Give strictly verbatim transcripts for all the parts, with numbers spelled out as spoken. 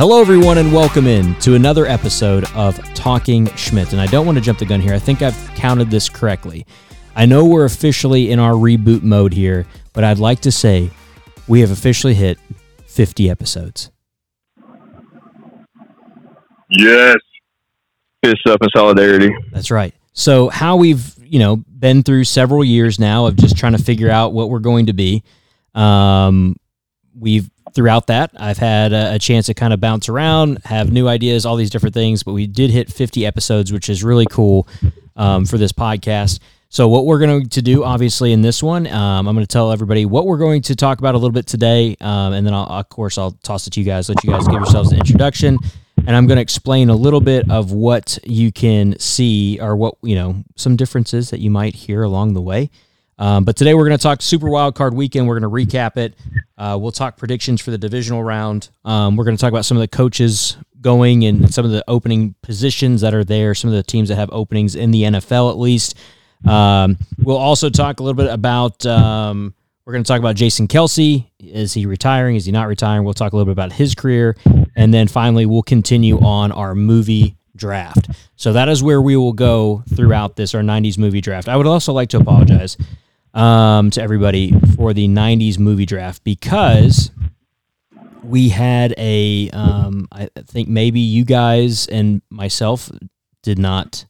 Hello, everyone, and welcome in to another episode of Talking Schmidt. And I don't want to jump the gun here. I think I've counted this correctly. I know we're officially in our reboot mode here, but I'd like to say we have officially hit fifty episodes. Yes. Fist up in solidarity. That's right. So how we've, you know, been through several years now of just trying to figure out what we're going to be. Um, we've throughout that, I've had a, a chance to kind of bounce around, have new ideas, all these different things, but we did hit fifty episodes, which is really cool um, for this podcast. So what we're going to do, obviously, in this one, um, I'm going to tell everybody what we're going to talk about a little bit today, um, and then, I'll, of course, I'll toss it to you guys, let you guys give yourselves an introduction, and I'm going to explain a little bit of what you can see or what, you know, some differences that you might hear along the way. Um, but today we're going to talk Super Wild Card Weekend. We're going to recap it. Uh, we'll talk predictions for the divisional round. Um, we're going to talk about some of the coaches going and some of the opening positions that are there, some of the teams that have openings in the N F L at least. Um, we'll also talk a little bit about, um, we're going to talk about Jason Kelce. Is he retiring? Is he not retiring? We'll talk a little bit about his career. And then finally, we'll continue on our movie draft. So that is where we will go throughout this, our nineties movie draft. I would also like to apologize um, to everybody for the nineties movie draft because we had a, um, I think maybe you guys and myself did not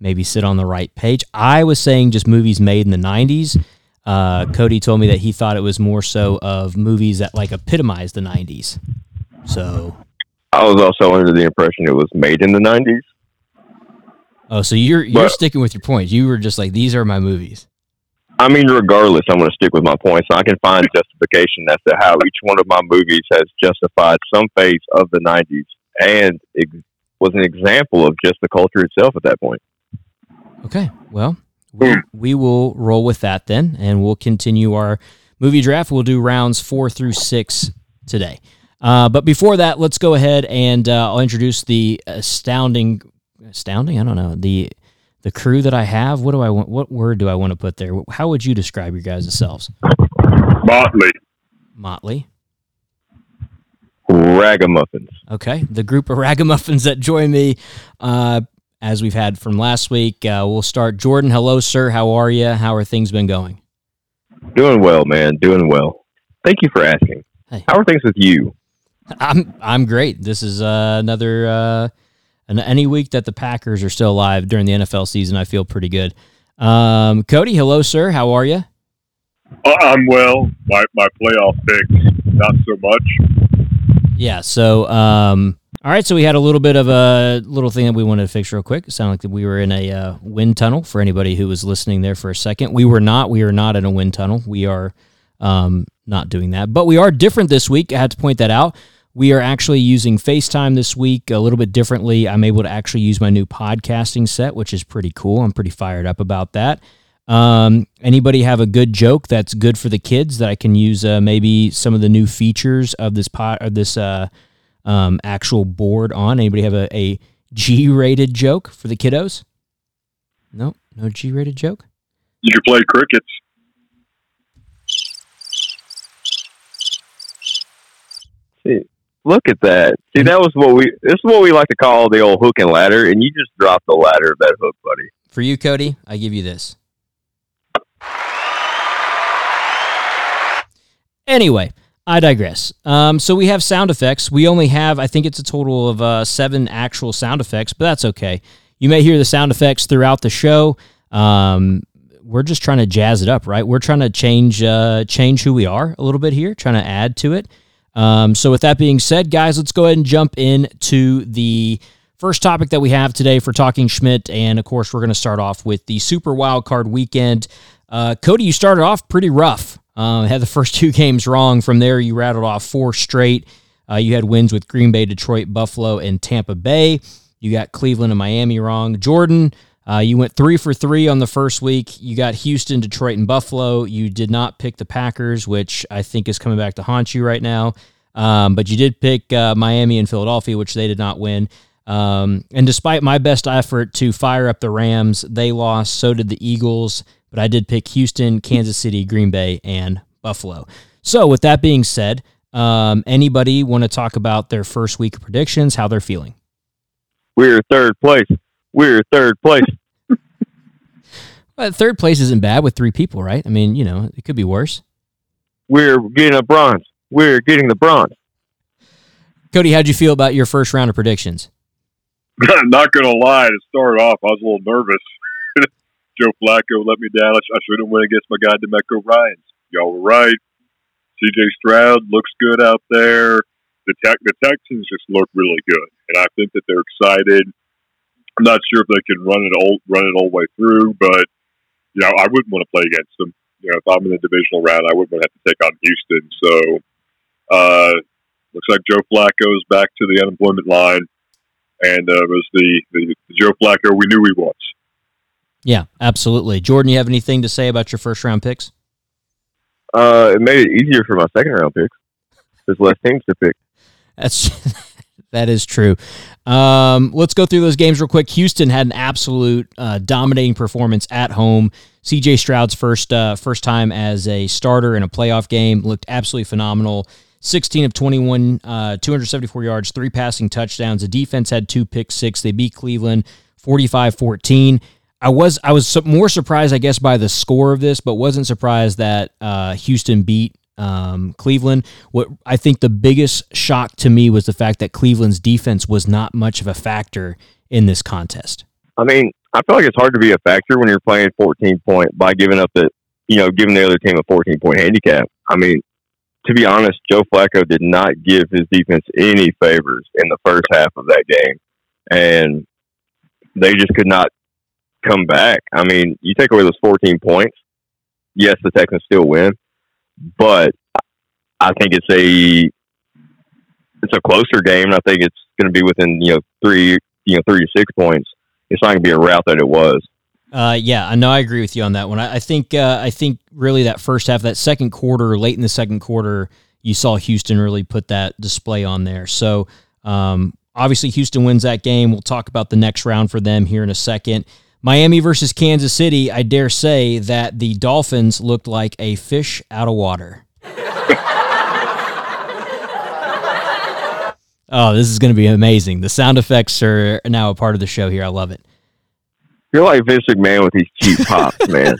maybe sit on the right page. I was saying just movies made in the nineties. Uh, Cody told me that he thought it was more so of movies that like epitomized the nineties. So I was also under the impression it was made in the nineties. Oh, so you're you're but, sticking with your points. You were just like, these are my movies. I mean, regardless, I'm going to stick with my points. I can find justification as to how each one of my movies has justified some phase of the nineties and it was an example of just the culture itself at that point. Okay, well, we, we will roll with that then, and we'll continue our movie draft. We'll do rounds four through six today. Uh, but before that, let's go ahead and uh, I'll introduce the astounding, astounding, I don't know, the the crew that I have. What do I want? What word do I want to put there? How would you describe your guys' selves? Motley. Motley. Ragamuffins. Okay, the group of ragamuffins that join me. Uh, As we've had from last week, uh, we'll start. Jordan, hello, sir. How are you? How are things been going? Doing well, man. Doing well. Thank you for asking. Hey. How are things with you? I'm I'm great. This is uh, another uh, an, any week that the Packers are still alive during the N F L season. I feel pretty good. Um, Cody, hello, sir. How are you? Uh, I'm well. My my playoff picks, not so much. Yeah. So. Um, All right, so we had a little bit of a little thing that we wanted to fix real quick. It sounded like we were in a uh, wind tunnel for anybody who was listening there for a second. We were not. We are not in a wind tunnel. We are um, not doing that. But we are different this week. I had to point that out. We are actually using FaceTime this week a little bit differently. I'm able to actually use my new podcasting set, which is pretty cool. I'm pretty fired up about that. Um, anybody have a good joke that's good for the kids that I can use uh, maybe some of the new features of this pod, or this uh Um, actual board on? Anybody have a, a G-rated joke for the kiddos? No, no G-rated joke? You can play crickets. See, look at that. See, that was what we, this is what we like to call the old hook and ladder, and you just dropped the ladder of that hook, buddy. For you, Cody, I give you this. Anyway, I digress. Um, so we have sound effects. We only have, I think it's a total of uh, seven actual sound effects, but that's okay. You may hear the sound effects throughout the show. Um, we're just trying to jazz it up, right? We're trying to change uh, change who we are a little bit here, trying to add to it. Um, so with that being said, guys, let's go ahead and jump into the first topic that we have today for Talking Schmidt, and of course, we're going to start off with the Super Wild Card Weekend. Uh, Cody, you started off pretty rough. Uh, had the first two games wrong. From there, you rattled off four straight. Uh, you had wins with Green Bay, Detroit, Buffalo, and Tampa Bay. You got Cleveland and Miami wrong. Jordan, uh, you went three for three on the first week. You got Houston, Detroit, and Buffalo. You did not pick the Packers, which I think is coming back to haunt you right now. Um, but you did pick uh, Miami and Philadelphia, which they did not win. Um, and despite my best effort to fire up the Rams, they lost. So did the Eagles. But I did pick Houston, Kansas City, Green Bay, and Buffalo. So with that being said, Um, anybody want to talk about their first week predictions, how they're feeling? We're third place. We're third place. But third place isn't bad with three people, right? I mean, you know, it could be worse. We're getting a bronze. We're getting the bronze. Cody, how'd you feel about your first round of predictions? I'm not going to lie. To start off, I was a little nervous. Joe Flacco let me down. I should have went against my guy, DeMeco Ryans. Y'all were right. C J. Stroud looks good out there. The, tech, the Texans just look really good, and I think that they're excited. I'm not sure if they can run it all run it all the way through, but you know, I wouldn't want to play against them. You know, if I'm in the divisional round, I wouldn't want to have to take on Houston. So, uh, looks like Joe Flacco is back to the unemployment line, and uh, it was the, the, the Joe Flacco we knew he was. Yeah, absolutely. Jordan, you have anything to say about your first round picks? Uh, it made it easier for my second round picks. There's less teams to pick. That's that is true. Um, let's go through those games real quick. Houston had an absolute uh, dominating performance at home. C J. Stroud's first uh, first time as a starter in a playoff game looked absolutely phenomenal. sixteen of twenty-one, uh, two hundred seventy-four yards, three passing touchdowns. The defense had two pick six. They beat Cleveland forty-five fourteen. I was I was more surprised, I guess, by the score of this, but wasn't surprised that uh, Houston beat um, Cleveland. What I think the biggest shock to me was the fact that Cleveland's defense was not much of a factor in this contest. I mean, I feel like it's hard to be a factor when you're playing fourteen point by giving up the, you know, giving the other team a fourteen point handicap. I mean, to be honest, Joe Flacco did not give his defense any favors in the first half of that game, and they just could not come back. I mean, you take away those fourteen points, yes, the Texans still win, but I think it's a it's a closer game, and I think it's going to be within you know three you know three to six points. It's not going to be a rout that it was. Uh, yeah, I know. I agree with you on that one. I, I think uh, I think really that first half, that second quarter, late in the second quarter, you saw Houston really put that display on there. So um, obviously, Houston wins that game. We'll talk about the next round for them here in a second. Miami versus Kansas City, I dare say that the Dolphins looked like a fish out of water. Oh, this is going to be amazing. The sound effects are now a part of the show here. I love it. You're like Vince McMahon with these cheap pops, man.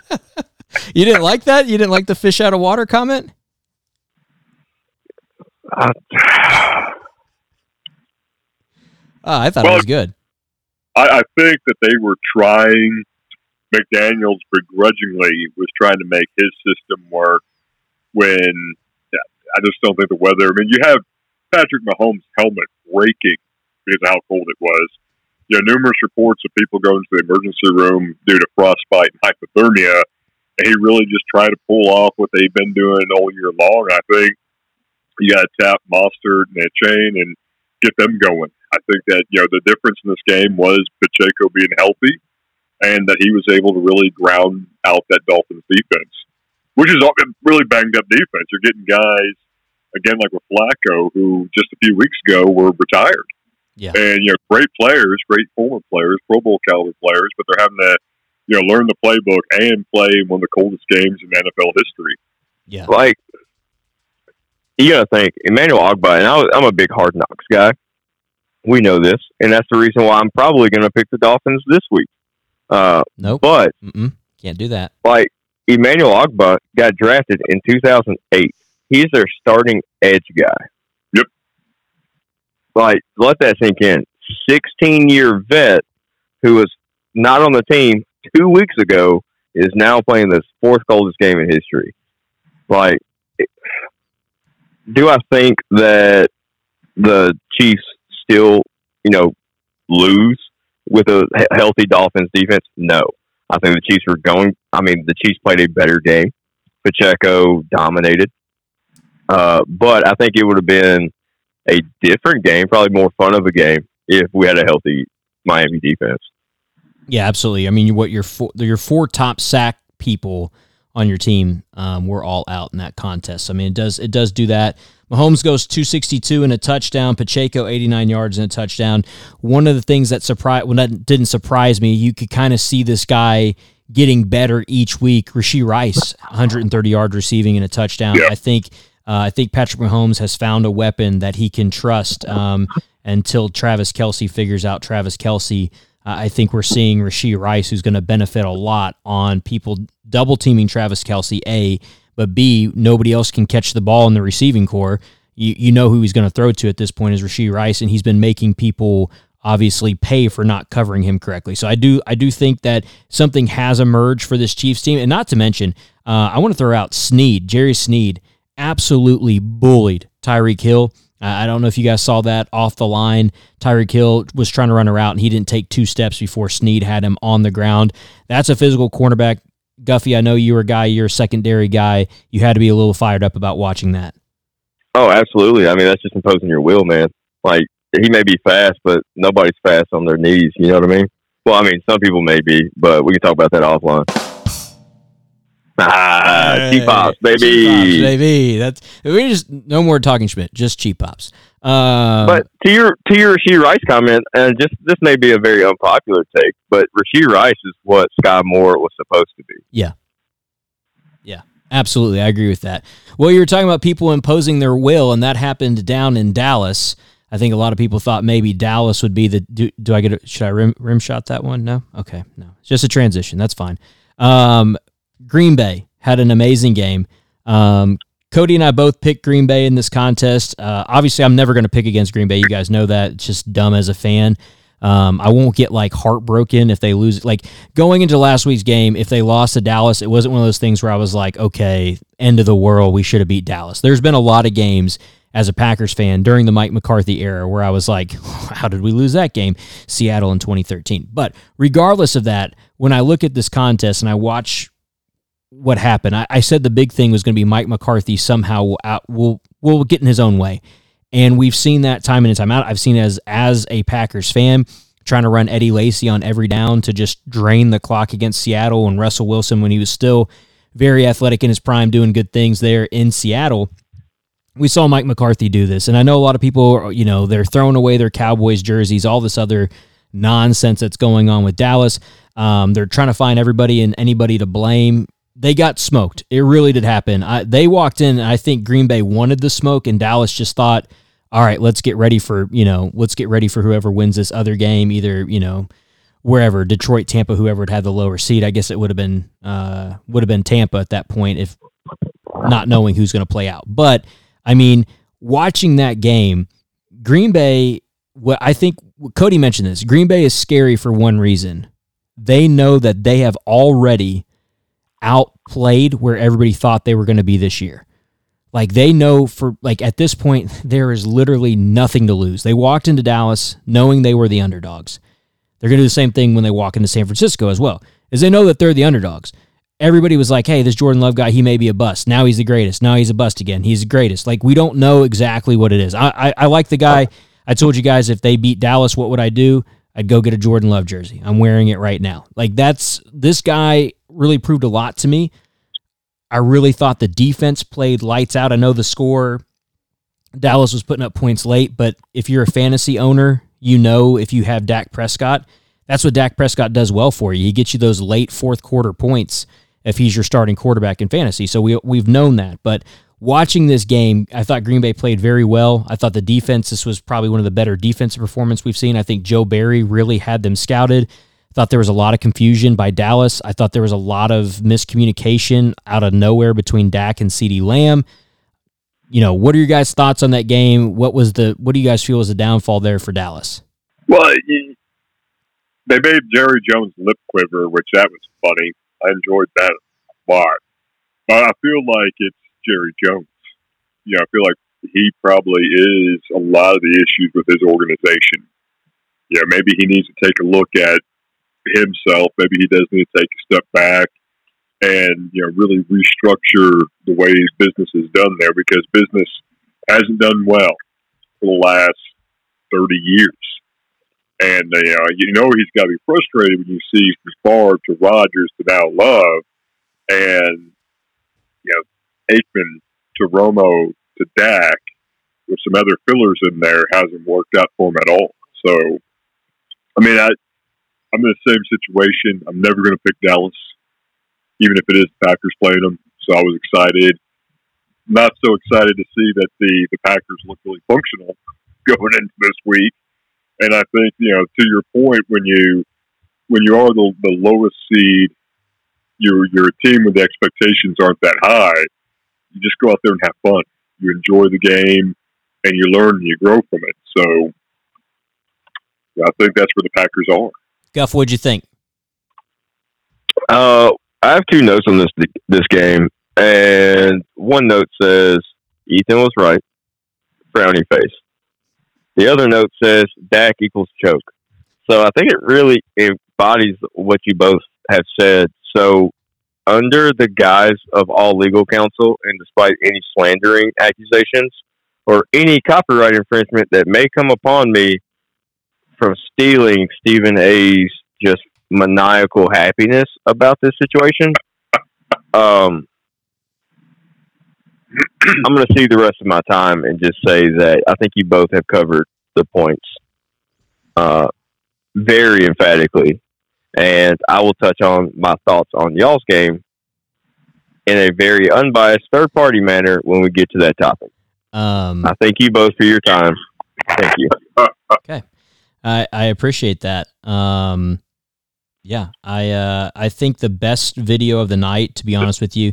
You didn't like that? You didn't like the fish out of water comment? Uh, oh, I thought well, it was good. I think that they were trying, McDaniels begrudgingly was trying to make his system work when yeah, I just don't think the weather. I mean, you have Patrick Mahomes' helmet breaking because of how cold it was. You know, numerous reports of people going to the emergency room due to frostbite and hypothermia, and he really just tried to pull off what they've been doing all year long. I think you got to tap Mostert and Chain and get them going. I think that, you know, the difference in this game was Pacheco being healthy and that he was able to really ground out that Dolphins defense, which is a really banged up defense. You're getting guys, again, like with Flacco, who just a few weeks ago were retired. Yeah. And, you know, great players, great former players, Pro Bowl caliber players, but they're having to, you know, learn the playbook and play in one of the coldest games in N F L history. Yeah. Like, you got to think, Emmanuel Ogbah, and I was, I'm a big Hard Knocks guy. We know this, and that's the reason why I'm probably going to pick the Dolphins this week. Uh, nope. But Mm-mm. Can't do that. Like, Emmanuel Ogbah got drafted in two thousand eight. He's their starting edge guy. Yep. Like, let that sink in. sixteen-year vet who was not on the team two weeks ago is now playing the fourth coldest game in history. Like, do I think that the Chiefs still, you know, lose with a healthy Dolphins defense? No. I think the Chiefs were going, I mean, the Chiefs played a better game. Pacheco dominated. Uh, but I think it would have been a different game, probably more fun of a game, if we had a healthy Miami defense. Yeah, absolutely. I mean, what your four, your four top sack people on your team um, were all out in that contest. I mean, it does it does do that. Mahomes goes two sixty-two and a touchdown. Pacheco, eighty-nine yards and a touchdown. One of the things that surprised, well, that didn't surprise me, you could kind of see this guy getting better each week. Rashee Rice, one hundred thirty yards receiving and a touchdown. Yeah. I think Uh, I think Patrick Mahomes has found a weapon that he can trust um, until Travis Kelce figures out Travis Kelce. Uh, I think we're seeing Rashee Rice, who's going to benefit a lot on people double-teaming Travis Kelce, A, but B, nobody else can catch the ball in the receiving corps. You, you know who he's going to throw to at this point is Rashee Rice, and he's been making people obviously pay for not covering him correctly. So I do I do think that something has emerged for this Chiefs team, and not to mention, uh, I want to throw out Snead, Jerry Snead, absolutely bullied Tyreek Hill. Uh, I don't know if you guys saw that off the line. Tyreek Hill was trying to run a route, and he didn't take two steps before Snead had him on the ground. That's a physical cornerback. Guffey, I know you were a guy, you're a secondary guy. You had to be a little fired up about watching that. Oh, absolutely. I mean, that's just imposing your will, man. Like, he may be fast, but nobody's fast on their knees. You know what I mean? Well, I mean, some people may be, but we can talk about that offline. Ah, hey, cheap pops, baby. Cheap pops, baby. That's we just no more talking Schmidt. Just cheap pops. Um, but to your to your Rashee Rice comment, and just this may be a very unpopular take, but Rashee Rice is what Sky Moore was supposed to be. Yeah. Yeah. Absolutely, I agree with that. Well, you were talking about people imposing their will, and that happened down in Dallas. I think a lot of people thought maybe Dallas would be the. Do, do I get? A, should I rim, rim shot that one? No. Okay. No. It's just a transition. That's fine. Um, Green Bay had an amazing game. Um, Cody and I both picked Green Bay in this contest. Uh, obviously, I'm never going to pick against Green Bay. You guys know that. It's just dumb as a fan. Um, I won't get like heartbroken if they lose. Like going into last week's game, if they lost to Dallas, it wasn't one of those things where I was like, okay, end of the world. We should have beat Dallas. There's been a lot of games as a Packers fan during the Mike McCarthy era where I was like, how did we lose that game? Seattle in twenty thirteen. But regardless of that, when I look at this contest and I watch what happened, I, I said the big thing was going to be Mike McCarthy somehow will, out, will, will get in his own way. And we've seen that time in and time out. I've seen it as as a Packers fan trying to run Eddie Lacy on every down to just drain the clock against Seattle, and Russell Wilson, when he was still very athletic in his prime, doing good things there in Seattle. We saw Mike McCarthy do this, and I know a lot of people, you know, they're throwing away their Cowboys jerseys, all this other nonsense that's going on with Dallas. Um, they're trying to find everybody and anybody to blame. They got smoked. It really did happen. I, they walked in, and I think Green Bay wanted the smoke, and Dallas just thought, all right, let's get ready for, you know, let's get ready for whoever wins this other game, either, you know, wherever, Detroit, Tampa, whoever would have the lower seed. I guess it would have been uh, would have been Tampa at that point, if not knowing who's going to play out. But, I mean, watching that game, Green Bay, what I think Cody mentioned this, Green Bay is scary for one reason. They know that they have already outplayed where everybody thought they were going to be this year. Like, they know for, like, at this point, there is literally nothing to lose. They walked into Dallas knowing they were the underdogs. They're going to do the same thing when they walk into San Francisco as well, is they know that they're the underdogs. Everybody was like, hey, this Jordan Love guy, he may be a bust. Now he's the greatest. Now he's a bust again. He's the greatest. Like, we don't know exactly what it is. I, I, I like the guy. I told you guys if they beat Dallas, what would I do? I'd go get a Jordan Love jersey. I'm wearing it right now. Like, that's this guy really proved a lot to me. I really thought the defense played lights out. I know the score, Dallas was putting up points late, but if you're a fantasy owner, you know if you have Dak Prescott, that's what Dak Prescott does well for you. He gets you those late fourth quarter points if he's your starting quarterback in fantasy. So we, we've known that. But watching this game, I thought Green Bay played very well. I thought the defense, this was probably one of the better defensive performances we've seen. I think Joe Barry really had them scouted. I thought there was a lot of confusion by Dallas. I thought there was a lot of miscommunication out of nowhere between Dak and CeeDee Lamb. You know, what are your guys' thoughts on that game? What was the? What do you guys feel was the downfall there for Dallas? Well, they made Jerry Jones lip quiver, which that was funny. I enjoyed that a lot. But I feel like it's Jerry Jones. You know, I feel like he probably is a lot of the issues with his organization. Yeah, maybe he needs to take a look at himself. Maybe he does need to take a step back and, you know, really restructure the way his business is done there, because business hasn't done well for the last thirty years. And, you know, you know he's got to be frustrated when you see from Favre to Rodgers to now Love and, you know, Aikman to Romo to Dak with some other fillers in there hasn't worked out for him at all. So, I mean, I, I'm in the same situation. I'm never going to pick Dallas, even if it is the Packers playing them. So I was excited. not so excited to see that the, the Packers look really functional going into this week. And I think, you know, to your point, when you when you are the, the lowest seed, you're, you're a team where the expectations aren't that high. You just go out there and have fun. You enjoy the game, and you learn and you grow from it. So yeah, I think that's where the Packers are. Guff, what'd you think? Uh, I have two notes on this this game, and one note says Ethan was right, frowny face. The other note says Dak equals choke. So I think it really embodies what you both have said. So under the guise of all legal counsel and despite any slandering accusations or any copyright infringement that may come upon me from stealing Stephen A's just maniacal happiness about this situation, um, I'm going to see the rest of my time and just say that I think you both have covered the points uh, very emphatically. And I will touch on my thoughts on y'all's game in a very unbiased third-party manner when we get to that topic. Um, I thank you both for your time. Thank you. Okay. I, I appreciate that. Um, yeah, I uh, I think the best video of the night, to be honest with you,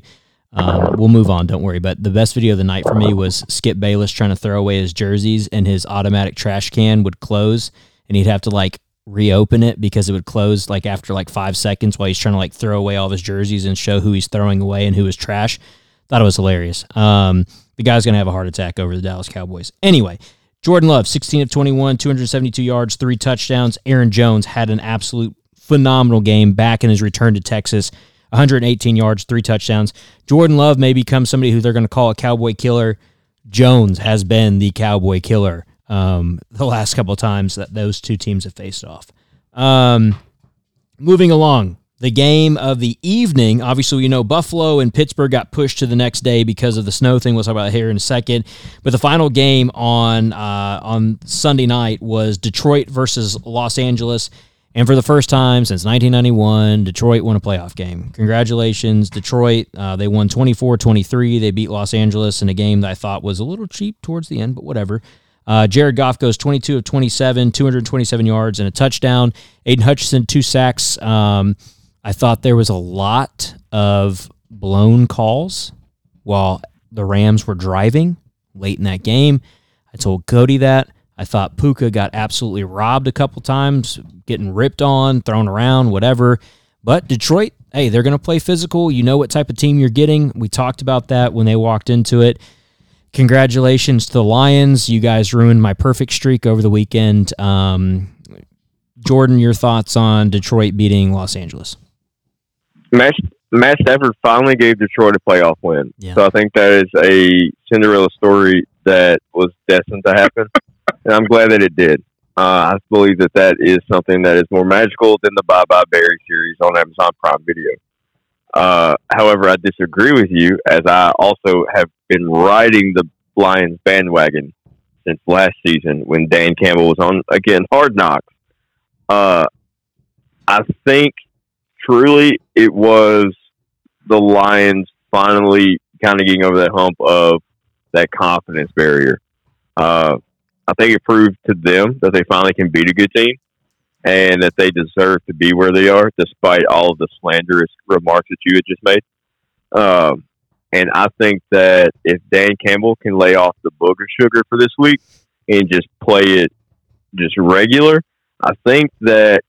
um, we'll move on, don't worry, but the best video of the night for me was Skip Bayless trying to throw away his jerseys, and his automatic trash can would close, and he'd have to, like, reopen it because it would close like after like five seconds while he's trying to like throw away all of his jerseys and show who he's throwing away and who is trash. Thought it was hilarious. Um, the guy's going to have a heart attack over the Dallas Cowboys. Anyway, Jordan Love, sixteen of twenty-one, two hundred seventy-two yards, three touchdowns. Aaron Jones had an absolute phenomenal game back in his return to Texas, one hundred eighteen yards, three touchdowns. Jordan Love may become somebody who they're going to call a cowboy killer. Jones has been the cowboy killer Um, the last couple of times that those two teams have faced off. Um, moving along, the game of the evening, obviously, you know, Buffalo and Pittsburgh got pushed to the next day because of the snow thing. We'll talk about that here in a second. But the final game on uh, on Sunday night was Detroit versus Los Angeles. And for the first time since nineteen ninety-one, Detroit won a playoff game. Congratulations, Detroit. Uh, they won twenty-four twenty-three. They beat Los Angeles in a game that I thought was a little cheap towards the end, but whatever. Uh, Jared Goff goes twenty-two of twenty-seven, two hundred twenty-seven yards and a touchdown. Aiden Hutchinson, two sacks. Um, I thought there was a lot of blown calls while the Rams were driving late in that game. I told Cody that. I thought Puka got absolutely robbed a couple times, getting ripped on, thrown around, whatever. But Detroit, hey, they're going to play physical. You know what type of team you're getting. We talked about that when they walked into it. Congratulations to the Lions. You guys ruined my perfect streak over the weekend. Um, Jordan, your thoughts on Detroit beating Los Angeles? Matt, Matt Stafford finally gave Detroit a playoff win. Yeah. So I think that is a Cinderella story that was destined to happen. And I'm glad that it did. Uh, I believe that that is something that is more magical than the Bye Bye Barry series on Amazon Prime Video. Uh, however, I disagree with you, as I also have been riding the Lions bandwagon since last season when Dan Campbell was on, again, Hard Knocks. Uh, I think truly it was the Lions finally kind of getting over that hump of that confidence barrier. Uh, I think it proved to them that they finally can beat a good team, and that they deserve to be where they are, despite all of the slanderous remarks that you had just made. Um, and I think that if Dan Campbell can lay off the booger sugar for this week and just play it just regular, I think that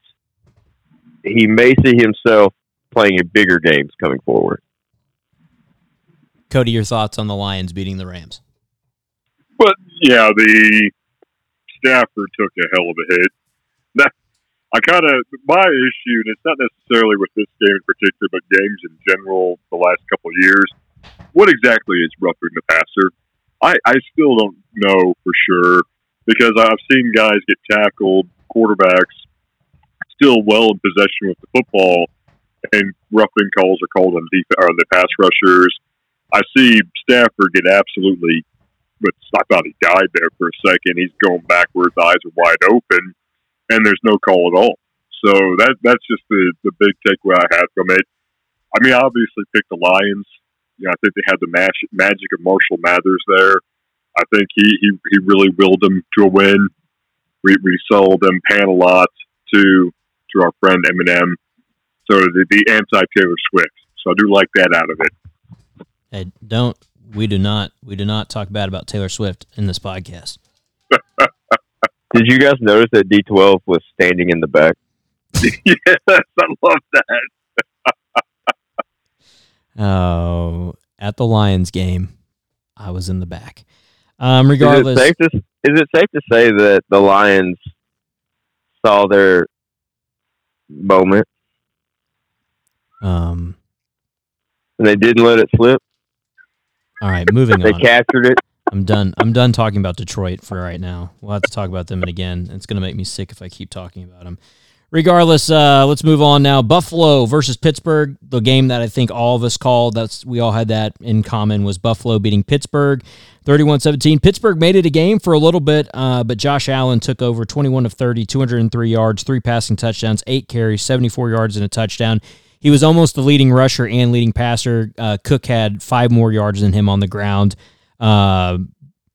he may see himself playing in bigger games coming forward. Cody, your thoughts on the Lions beating the Rams? But, yeah, the Stafford took a hell of a hit. That I kind of, my issue, and it's not necessarily with this game in particular, but games in general the last couple of years, what exactly is roughing the passer? I, I still don't know for sure, because I've seen guys get tackled, quarterbacks still well in possession with the football, and roughing calls are called on def- or the pass rushers. I see Stafford get absolutely, but I thought he died there for a second. He's going backwards, eyes are wide open. And there's no call at all. So that that's just the, the big takeaway I had from it. I mean, I obviously picked the Lions. You know, I think they had the mag- magic of Marshall Mathers there. I think he, he, he really willed them to a win. We, we sold them panel lots to to our friend Eminem. So the, the anti-Taylor Swift. So I do like that out of it. Hey, don't we do not we do not talk bad about Taylor Swift in this podcast. Did you guys notice that D twelve was standing in the back? Yes, I love that. Oh, at the Lions game, I was in the back. Um, regardless, is it, safe to, is it safe to say that the Lions saw their moment? Um, and they didn't let it slip. All right, moving they on. They captured it. I'm done. I'm done talking about Detroit for right now. We'll have to talk about them again. It's going to make me sick if I keep talking about them. Regardless, uh, let's move on now. Buffalo versus Pittsburgh, the game that I think all of us called. That's we all had that in common, was Buffalo beating Pittsburgh thirty-one seventeen. Pittsburgh made it a game for a little bit, uh, but Josh Allen took over twenty-one of thirty, two hundred three yards, three passing touchdowns, eight carries, seventy-four yards, and a touchdown. He was almost the leading rusher and leading passer. Uh, Cook had five more yards than him on the ground. Uh,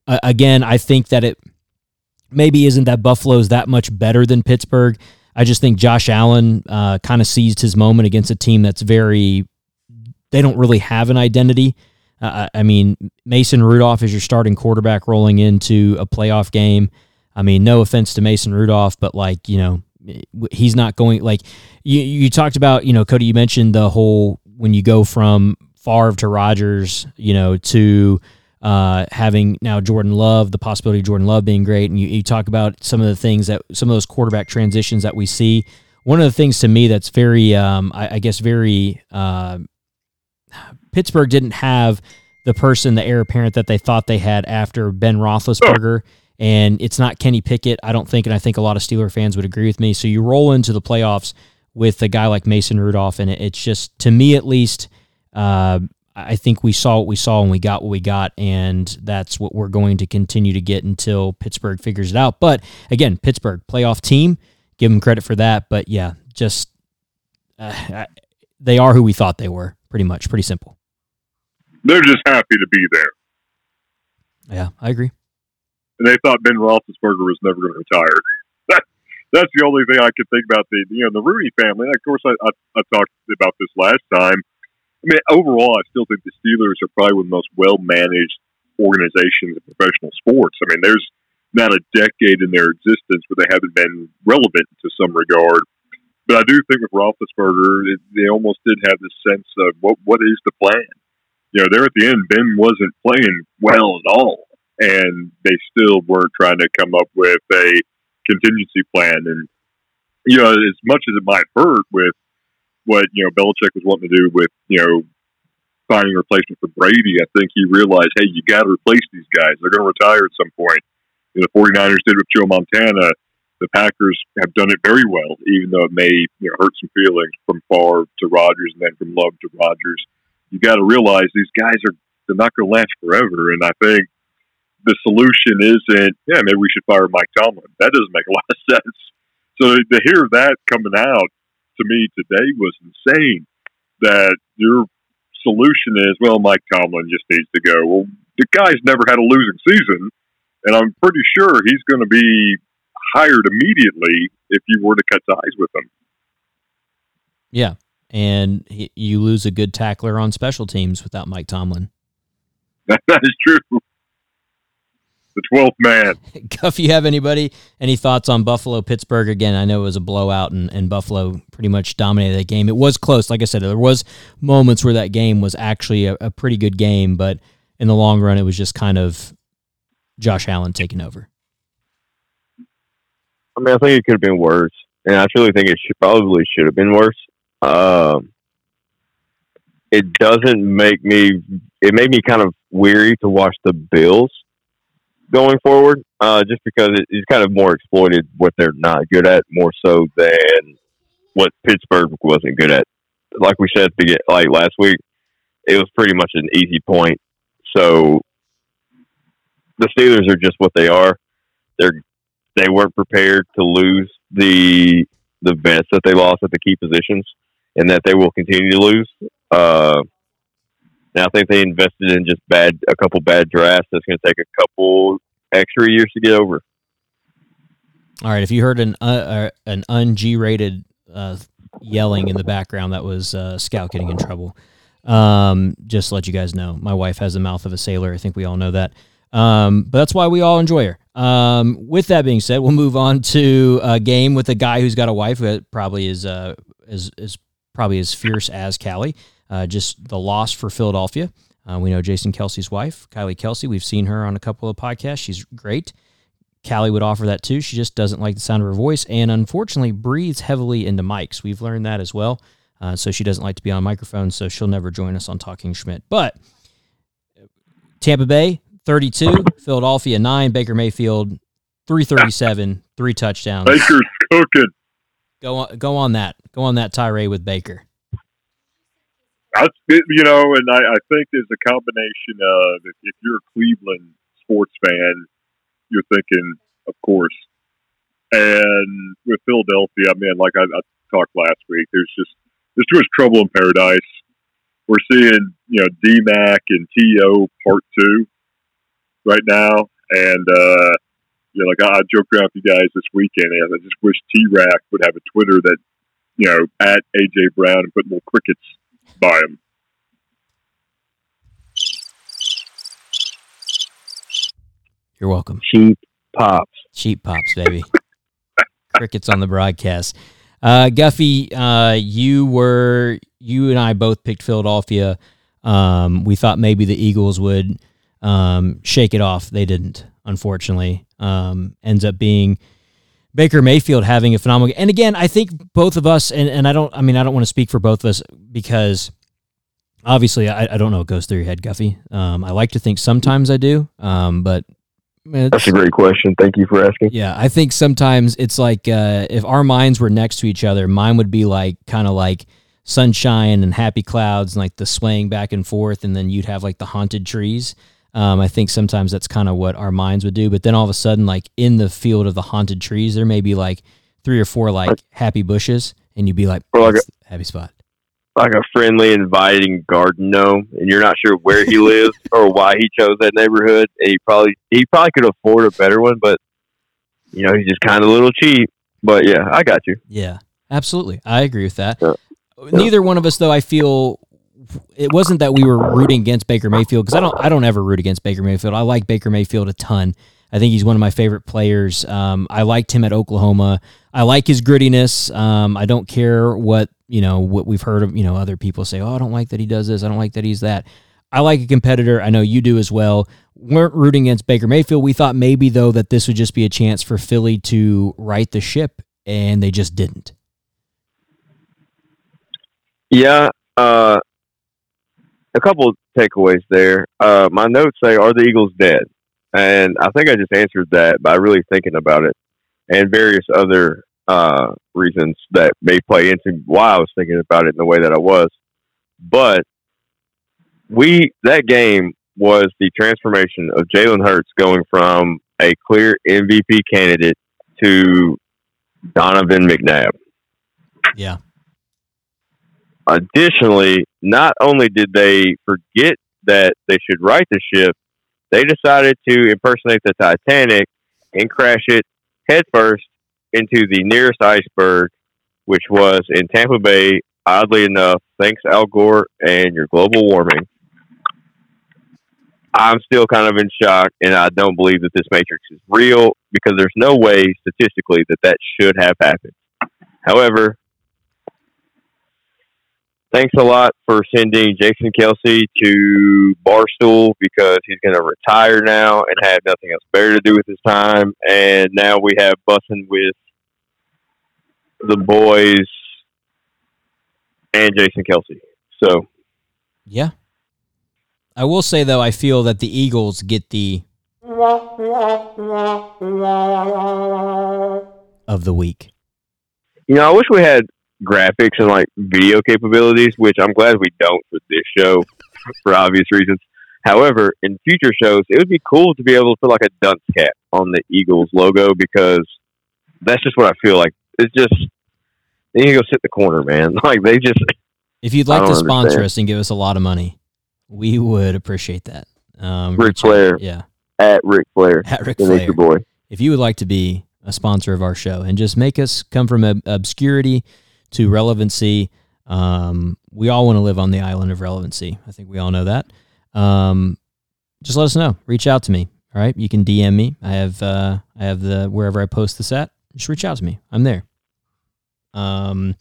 again, I think that it maybe isn't that Buffalo's that much better than Pittsburgh. I just think Josh Allen uh, kind of seized his moment against a team that's very, they don't really have an identity. Uh, I mean, Mason Rudolph is your starting quarterback rolling into a playoff game. I mean, no offense to Mason Rudolph, but like, you know, he's not going, like you, you talked about, you know, Cody, you mentioned the whole, when you go from Favre to Rodgers, you know, to Uh, having now Jordan Love, the possibility of Jordan Love being great, and you, you talk about some of the things that some of those quarterback transitions that we see. One of the things to me that's very, um, I, I guess, very uh, Pittsburgh didn't have the person, the heir apparent that they thought they had after Ben Roethlisberger, and it's not Kenny Pickett, I don't think, and I think a lot of Steeler fans would agree with me. So you roll into the playoffs with a guy like Mason Rudolph, and it, it's just, to me at least, uh, I think we saw what we saw and we got what we got, and that's what we're going to continue to get until Pittsburgh figures it out. But, again, Pittsburgh, playoff team, give them credit for that. But, yeah, just uh, they are who we thought they were, pretty much, pretty simple. They're just happy to be there. Yeah, I agree. And they thought Ben Roethlisberger was never going to retire. That, that's the only thing I could think about. The you know the Rooney family, of course, I, I, I talked about this last time. I mean, overall, I still think the Steelers are probably one of the most well-managed organizations in professional sports. I mean, there's not a decade in their existence where they haven't been relevant to some regard. But I do think with Roethlisberger, it, they almost did have this sense of what what is the plan? You know, there at the end, Ben wasn't playing well at all, and they still were trying to come up with a contingency plan. And, you know, as much as it might hurt with what, you know, Belichick was wanting to do with, you know, finding a replacement for Brady, I think he realized, hey, you got to replace these guys. They're going to retire at some point. You know, the 49ers did it with Joe Montana. The Packers have done it very well, even though it may, you know, hurt some feelings from Favre to Rodgers and then from Love to Rodgers. You got to realize these guys are, they're not going to last forever. And I think the solution isn't, yeah, maybe we should fire Mike Tomlin. That doesn't make a lot of sense. So to hear that coming out, to me today was insane. That your solution is, well, Mike Tomlin just needs to go. Well, the guy's never had a losing season, and I'm pretty sure he's going to be hired immediately if you were to cut ties with him. Yeah, and he, you lose a good tackler on special teams without Mike Tomlin. That, that is true. The twelfth man. Guff, you have anybody, any thoughts on Buffalo, Pittsburgh? Again, I know it was a blowout, and, and Buffalo pretty much dominated that game. It was close. Like I said, there was moments where that game was actually a, a pretty good game, but in the long run, it was just kind of Josh Allen taking over. I mean, I think it could have been worse, and I truly think it should, probably should have been worse. Um, it doesn't make me – it made me kind of weary to watch the Bills going forward, uh, just because it, it's kind of more exploited what they're not good at, more so than what Pittsburgh wasn't good at. Like we said, like last week, it was pretty much an easy point. So the Steelers are just what they are. They're they weren't prepared to lose the the vets that they lost at the key positions, and that they will continue to lose. Uh, Now I think they invested in just bad a couple bad drafts. That's going to take a couple extra years to get over. All right, if you heard an uh, an un-G-rated uh, yelling in the background, that was uh, Scout getting in trouble. Um, just to let you guys know, my wife has the mouth of a sailor. I think we all know that. Um, but that's why we all enjoy her. Um, with that being said, we'll move on to a game with a guy who's got a wife who probably is uh is is probably as fierce as Callie. Uh, just the loss for Philadelphia. Uh, we know Jason Kelce's wife, Kylie Kelce. We've seen her on a couple of podcasts. She's great. Callie would offer that too. She just doesn't like the sound of her voice and unfortunately breathes heavily into mics. We've learned that as well. Uh, so she doesn't like to be on microphones, so she'll never join us on Talking Schmidt. But Tampa Bay, thirty-two, Philadelphia, nine, Baker Mayfield, three thirty-seven, three touchdowns. Baker's cooking. Go on, go on that. Go on that tirade with Baker. I, you know, and I, I think there's a combination of, if, if you're a Cleveland sports fan, you're thinking, of course. And with Philadelphia, I mean, like I, I talked last week, there's just there's too much trouble in paradise. We're seeing, you know, D-Mac and T O part two right now. And, uh, you know, like I, I joked around with you guys this weekend, and I just wish T-Rack would have a Twitter that, you know, at A J Brown and put little crickets by him. You're welcome. Cheap pops. Cheap pops, baby. Crickets on the broadcast. Uh, Guffey, uh, you were you and I both picked Philadelphia. Um, we thought maybe the Eagles would um, shake it off. They didn't, unfortunately. Um, ends up being Baker Mayfield having a phenomenal game. And again, I think both of us, and, and I don't, I mean, I don't want to speak for both of us because obviously I, I don't know what goes through your head, Guffey. Um, I like to think sometimes I do, um, but it's, that's a great question. Thank you for asking. Yeah, I think sometimes it's like uh, if our minds were next to each other, mine would be like kind of like sunshine and happy clouds and like the swaying back and forth, and then you'd have like the haunted trees. Um, I think sometimes that's kind of what our minds would do. But then all of a sudden, like in the field of the haunted trees, there may be like three or four like happy bushes, and you'd be like, oh, like a happy spot. Like a friendly, inviting garden gnome, and you're not sure where he lives or why he chose that neighborhood. And he probably he probably could afford a better one, but you know he's just kind of a little cheap. But yeah, I got you. Yeah, absolutely, I agree with that. Yeah. Neither yeah. one of us, though, I feel. It wasn't that we were rooting against Baker Mayfield, because I don't I don't ever root against Baker Mayfield. I like Baker Mayfield a ton. I think he's one of my favorite players. Um, I liked him at Oklahoma. I like his grittiness. Um, I don't care what you know what we've heard of. You know, other people say, "Oh, I don't like that he does this. I don't like that he's that." I like a competitor. I know you do as well. We weren't rooting against Baker Mayfield. We thought maybe though that this would just be a chance for Philly to right the ship, and they just didn't. Yeah. Uh... A couple of takeaways there. Uh, my notes say, are the Eagles dead? And I think I just answered that by really thinking about it and various other uh, reasons that may play into why I was thinking about it in the way that I was. But we that game was the transformation of Jalen Hurts going from a clear M V P candidate to Donovan McNabb. Yeah. Additionally, not only did they forget that they should right the ship, they decided to impersonate the Titanic and crash it headfirst into the nearest iceberg, which was in Tampa Bay, oddly enough, thanks Al Gore and your global warming. I'm still kind of in shock, and I don't believe that this matrix is real because there's no way statistically that that should have happened. However, thanks a lot for sending Jason Kelce to Barstool because he's going to retire now and have nothing else better to do with his time. And now we have Bussin' with the boys and Jason Kelce. So, yeah. I will say, though, I feel that the Eagles get the of the week. You know, I wish we had graphics and like video capabilities, which I'm glad we don't with this show for obvious reasons. However, in future shows, it would be cool to be able to put like a dunce cap on the Eagles logo because that's just what I feel like. It's just the Eagles sit in the corner, man. Like they just. If you'd like to sponsor understand. us and give us a lot of money, We would appreciate that. Um, Ric Flair. Yeah. At Ric Flair. At Ric Flair. Your boy. If you would like to be a sponsor of our show and just make us come from ob- obscurity to relevancy, um, we all want to live on the island of relevancy. I think we all know that. Um, just let us know. Reach out to me. All right. You can D M me. I have uh, I have the wherever I post this at. Just reach out to me. I'm there. Um,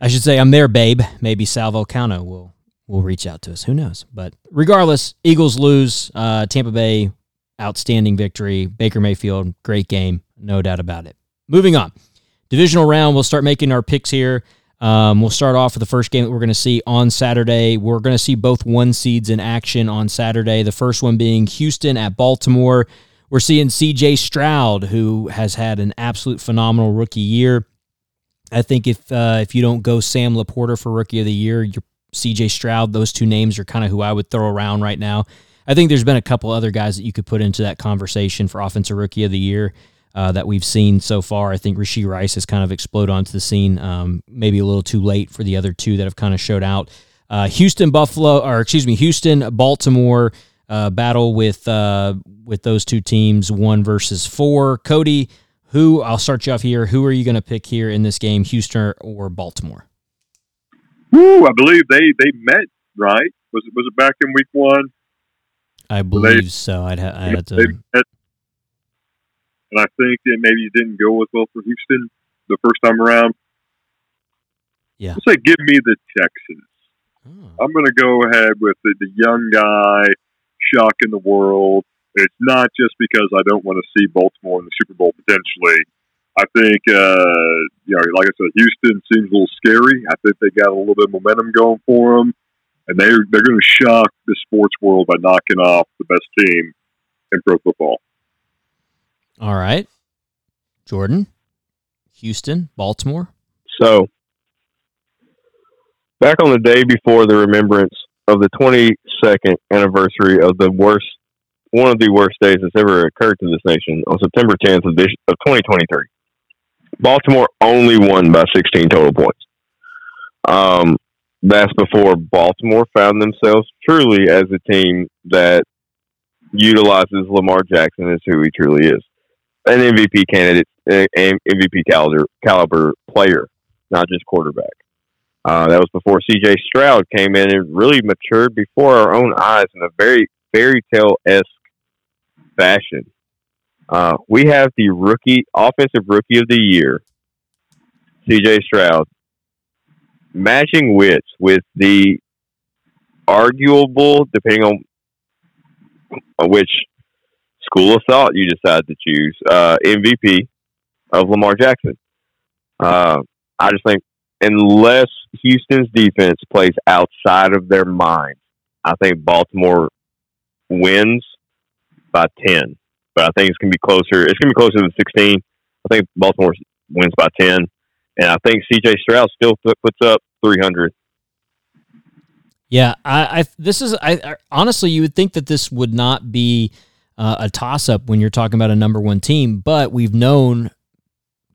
I should say I'm there, babe. Maybe Sal Volcano will will reach out to us. Who knows? But regardless, Eagles lose. Uh, Tampa Bay, outstanding victory. Baker Mayfield, great game. No doubt about it. Moving on. Divisional round. We'll start making our picks here. Um, we'll start off with the first game that we're going to see on Saturday. We're going to see both one seeds in action on Saturday. The first one being Houston at Baltimore. We're seeing C J. Stroud, who has had an absolute phenomenal rookie year. I think if uh, if you don't go Sam LaPorta for Rookie of the Year, you're C J. Stroud, those two names are kind of who I would throw around right now. I think there's been a couple other guys that you could put into that conversation for Offensive Rookie of the Year uh, that we've seen so far. I think Rashee Rice has kind of exploded onto the scene, um, maybe a little too late for the other two that have kind of showed out. Uh, Houston, Buffalo, or excuse me, Houston, Baltimore uh, battle with uh, with those two teams, one versus four. Cody, who I'll start you off here. Who are you going to pick here in this game, Houston or Baltimore? Woo, I believe they, they met, right? Was it was it back in week one? I believe they, so. I'd ha- I had to. Met, and I think that maybe it didn't go as well for Houston the first time around. Yeah. Let's say give me the Texans. Oh. I'm going to go ahead with the, the young guy shocking the world. It's not just because I don't want to see Baltimore in the Super Bowl potentially. I think, uh, you know, like I said, Houston seems a little scary. I think they got a little bit of momentum going for them, and they're they're going to shock the sports world by knocking off the best team in pro football. All right, Jordan, Houston, Baltimore. So, back on the day before the remembrance of the twenty-second anniversary of the worst, one of the worst days that's ever occurred to this nation, on September tenth of, this, of twenty twenty-three. Baltimore only won by sixteen total points. Um, that's before Baltimore found themselves truly as a team that utilizes Lamar Jackson as who he truly is, an M V P candidate, an M V P caliber, caliber player, not just quarterback. Uh, that was before C J. Stroud came in and really matured before our own eyes in a very fairy tale-esque fashion. Uh, we have the rookie, offensive rookie of the year, C J. Stroud, matching wits with the arguable, depending on which school of thought you decide to choose, uh, M V P of Lamar Jackson. Uh, I just think unless Houston's defense plays outside of their mind, I think Baltimore wins by ten, but I think it's going to be closer. It's going to be closer than sixteen. I think Baltimore wins by ten, and I think C J. Stroud still puts up three hundred. Yeah, I, I this is I, I honestly you would think that this would not be uh, a toss up when you're talking about a number one team, but we've known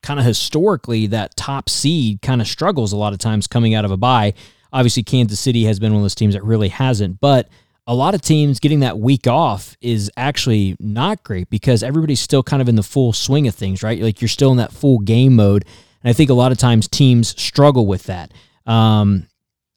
kind of historically that top seed kind of struggles a lot of times coming out of a bye. Obviously, Kansas City has been one of those teams that really hasn't, but a lot of teams getting that week off is actually not great because everybody's still kind of in the full swing of things, right? Like you're still in that full game mode. And I think a lot of times teams struggle with that. Um,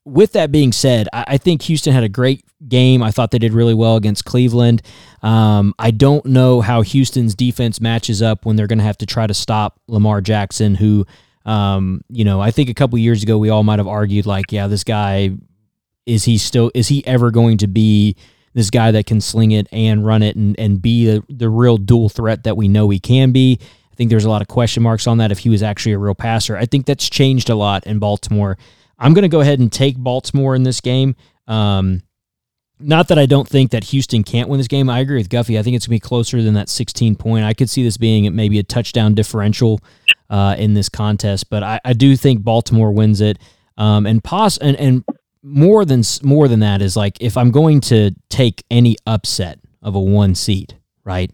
with that being said, I, I think Houston had a great game. I thought they did really well against Cleveland. Um, I don't know how Houston's defense matches up when they're going to have to try to stop Lamar Jackson, who, um, you know, I think a couple years ago we all might have argued like, yeah, this guy – Is he still? Is he ever going to be this guy that can sling it and run it and and be the, the real dual threat that we know he can be? I think there's a lot of question marks on that if he was actually a real passer. I think that's changed a lot in Baltimore. I'm going to go ahead and take Baltimore in this game. Um, not that I don't think that Houston can't win this game. I agree with Guffey. I think it's going to be closer than that sixteen point. I could see this being maybe a touchdown differential uh, in this contest, but I, I do think Baltimore wins it. Um, and pos and and. More than more than that is like if I'm going to take any upset of a one seed, right?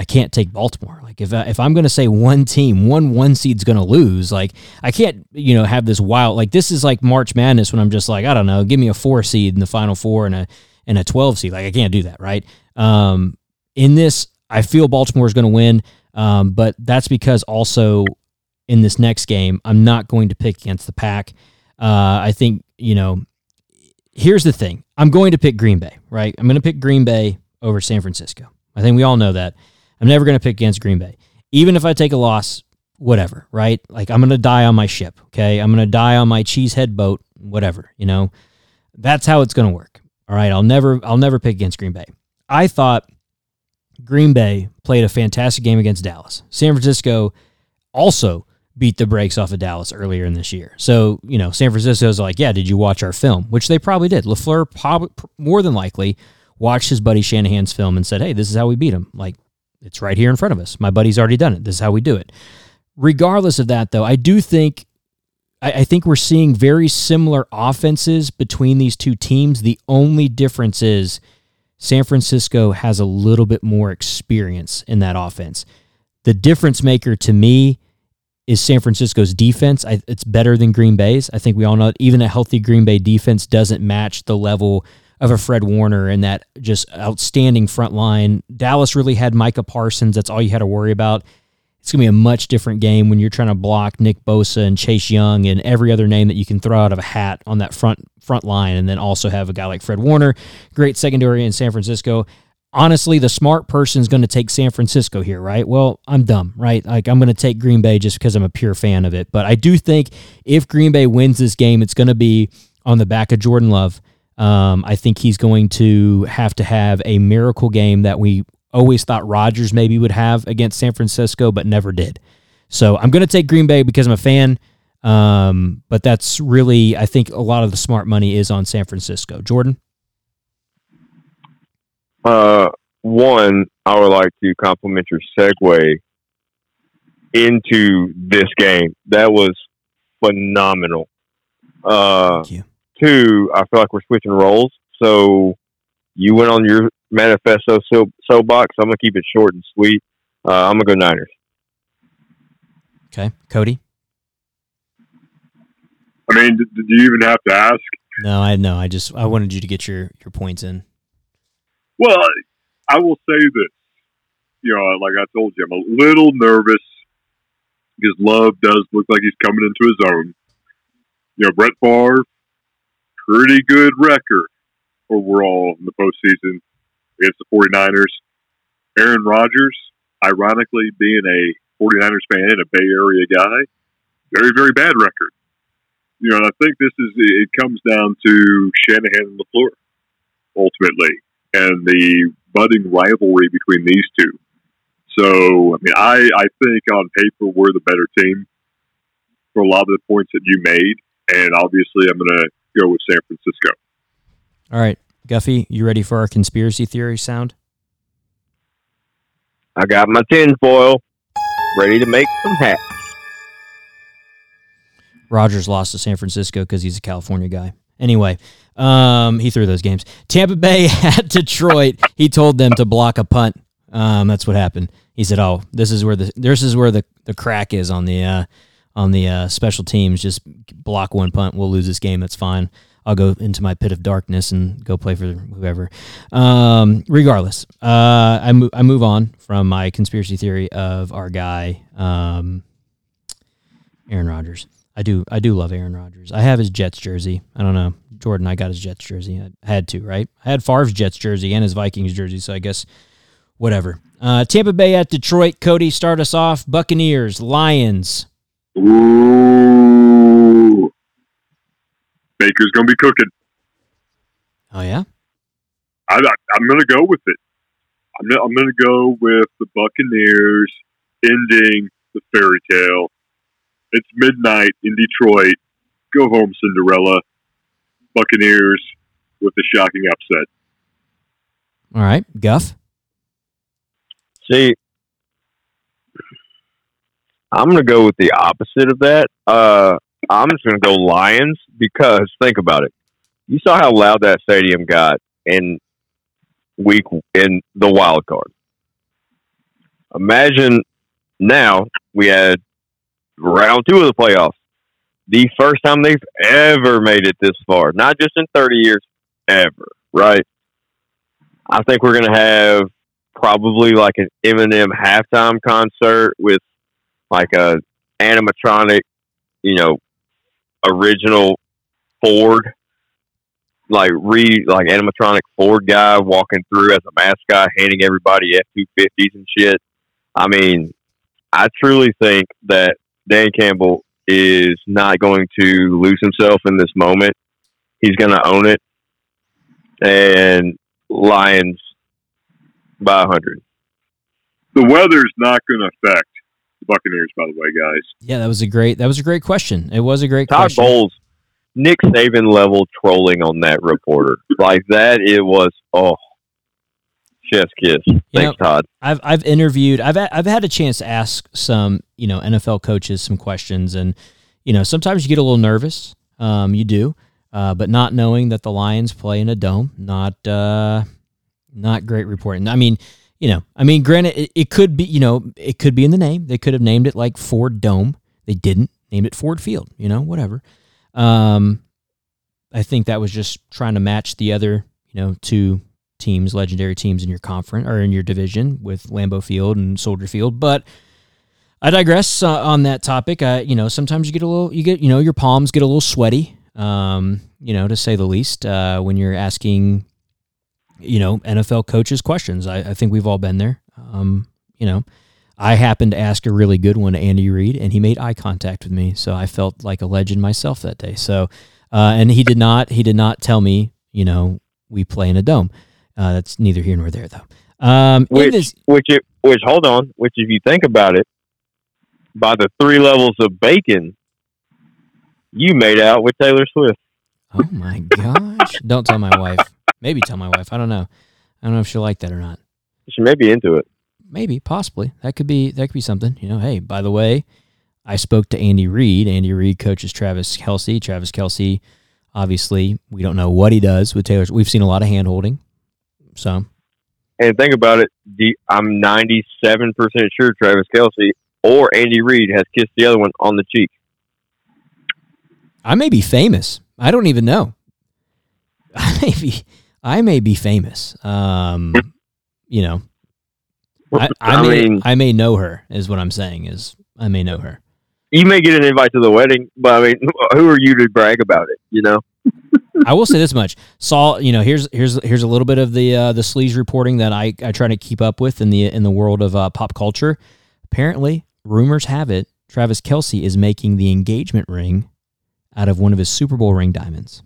I can't take Baltimore. Like if I, if I'm going to say one team, one one seed's going to lose, like I can't, you know, have this wild, like this is like March Madness when I'm just like, I don't know, give me a four seed in the Final Four and a and a twelve seed. Like I can't do that, right? Um, in this, I feel Baltimore is going to win, um, but that's because also in this next game, I'm not going to pick against the pack. Uh, I think, you know, here's the thing. I'm going to pick Green Bay, right? I'm going to pick Green Bay over San Francisco. I think we all know that. I'm never going to pick against Green Bay. Even if I take a loss, whatever, right? Like, I'm going to die on my ship, okay? I'm going to die on my cheesehead boat, whatever, you know? That's how it's going to work, all right? I'll never, I'll never pick against Green Bay. I thought Green Bay played a fantastic game against Dallas. San Francisco also beat the brakes off of Dallas earlier in this year. So, you know, San Francisco's like, yeah, did you watch our film? Which they probably did. LaFleur probably, more than likely watched his buddy Shanahan's film and said, hey, this is how we beat him. Like, it's right here in front of us. My buddy's already done it. This is how we do it. Regardless of that, though, I do think I, I think we're seeing very similar offenses between these two teams. The only difference is San Francisco has a little bit more experience in that offense. The difference maker to me is San Francisco's defense. I, it's better than Green Bay's. I think we all know that even a healthy Green Bay defense doesn't match the level of a Fred Warner and that just outstanding front line. Dallas really had Micah Parsons. That's all you had to worry about. It's going to be a much different game when you're trying to block Nick Bosa and Chase Young and every other name that you can throw out of a hat on that front front line, and then also have a guy like Fred Warner, great secondary in San Francisco. Honestly, the smart person's going to take San Francisco here, right? Well, I'm dumb, right? Like, I'm going to take Green Bay just because I'm a pure fan of it. But I do think if Green Bay wins this game, it's going to be on the back of Jordan Love. Um, I think he's going to have to have a miracle game that we always thought Rodgers maybe would have against San Francisco, but never did. So I'm going to take Green Bay because I'm a fan, um, but that's really, I think a lot of the smart money is on San Francisco. Jordan? Uh, one, I would like to compliment your segue into this game. That was phenomenal. Uh, Thank you. Two, I feel like we're switching roles. So you went on your manifesto soapbox. I'm going to keep it short and sweet. Uh, I'm going to go Niners. Okay. Cody? I mean, did, did you even have to ask? No, I no. I just I wanted you to get your, your points in. Well, I will say this. You know, like I told you, I'm a little nervous because Love does look like he's coming into his own. You know, Brett Favre, pretty good record overall in the postseason against the 49ers. Aaron Rodgers, ironically being a 49ers fan and a Bay Area guy, very, very bad record. You know, and I think this is, it comes down to Shanahan and LaFleur, ultimately, and the budding rivalry between these two. So, I mean, I, I think on paper we're the better team for a lot of the points that you made, and obviously I'm going to go with San Francisco. All right, Guffey, you ready for our conspiracy theory sound? I got my tinfoil, ready to make some hats. Rodgers lost to San Francisco because he's a California guy. Anyway, um, he threw those games. Tampa Bay at Detroit. He told them to block a punt. Um, that's what happened. He said, "Oh, this is where the this is where the, the crack is on the." Uh, on the uh, special teams, just block one punt. We'll lose this game. That's fine. I'll go into my pit of darkness and go play for whoever. Um, regardless, uh, I, mo- I move on from my conspiracy theory of our guy, um, Aaron Rodgers. I do I do love Aaron Rodgers. I have his Jets jersey. I don't know. Jordan, I got his Jets jersey. I had to, right? I had Favre's Jets jersey and his Vikings jersey, so I guess whatever. Uh, Tampa Bay at Detroit. Cody, start us off. Buccaneers, Lions. Ooh. Baker's going to be cooking. Oh, yeah? I, I, I'm going to go with it. I'm, I'm going to go with the Buccaneers ending the fairy tale. It's midnight in Detroit. Go home, Cinderella. Buccaneers with a shocking upset. All right. Guff? See, I'm going to go with the opposite of that. Uh, I'm just going to go Lions because, think about it. You saw how loud that stadium got in week in the wild card. Imagine now we had round two of the playoffs. The first time they've ever made it this far. Not just in thirty years, ever, right? I think we're going to have probably like an Eminem halftime concert with like a animatronic, you know, original Ford, like re like animatronic Ford guy walking through as a mascot, handing everybody F two fifties and shit. I mean, I truly think that Dan Campbell is not going to lose himself in this moment. He's going to own it. And Lions by one hundred. The weather's not going to affect the Buccaneers, by the way, guys. Yeah, that was a great that was a great question. It was a great Todd question. Todd Bowles, Nick Saban level trolling on that reporter. Like that, it was, oh, chef's kiss. You Thanks, know, Todd. I've I've interviewed, I've I've had a chance to ask some, you know, N F L coaches some questions, and, you know, sometimes you get a little nervous. Um, you do. Uh, but not knowing that the Lions play in a dome, not uh, not great reporting. I mean, you know, I mean, granted, it, it could be, you know, it could be in the name. They could have named it like Ford Dome. They didn't name it Ford Field. You know, whatever. Um, I think that was just trying to match the other, you know, two teams, legendary teams in your conference or in your division with Lambeau Field and Soldier Field, but. I digress uh, on that topic. I, you know, sometimes you get a little, you get, you know, your palms get a little sweaty. Um, you know, to say the least, uh, when you're asking, you know, N F L coaches questions. I, I think we've all been there. Um, you know, I happened to ask a really good one to Andy Reid, and he made eye contact with me, so I felt like a legend myself that day. So, uh, and he did not, he did not tell me, you know, we play in a dome. Uh, that's neither here nor there, though. Um, which, this- which, it, which, hold on, which, if you think about it, by the three levels of bacon. You made out with Taylor Swift. Oh, my gosh. Don't tell my wife. Maybe tell my wife. I don't know. I don't know if she'll like that or not. She may be into it. Maybe, possibly. That could be That could be something. You know, hey, by the way, I spoke to Andy Reid. Andy Reid coaches Travis Kelce. Travis Kelce, obviously, we don't know what he does with Taylor. We've seen a lot of hand-holding. So. And think about it. The, I'm ninety-seven percent sure Travis Kelce or Andy Reid has kissed the other one on the cheek. I may be famous. I don't even know. I may be, I may be famous. Um, you know, I, I, may, I mean, I may know her is what I'm saying is I may know her. You may get an invite to the wedding, but I mean, who are you to brag about it? You know, I will say this much. Saw, you know, here's, here's, here's a little bit of the, uh, the sleaze reporting that I, I try to keep up with in the, in the world of uh, pop culture. Apparently rumors have it. Travis Kelce is making the engagement ring out of one of his Super Bowl ring diamonds.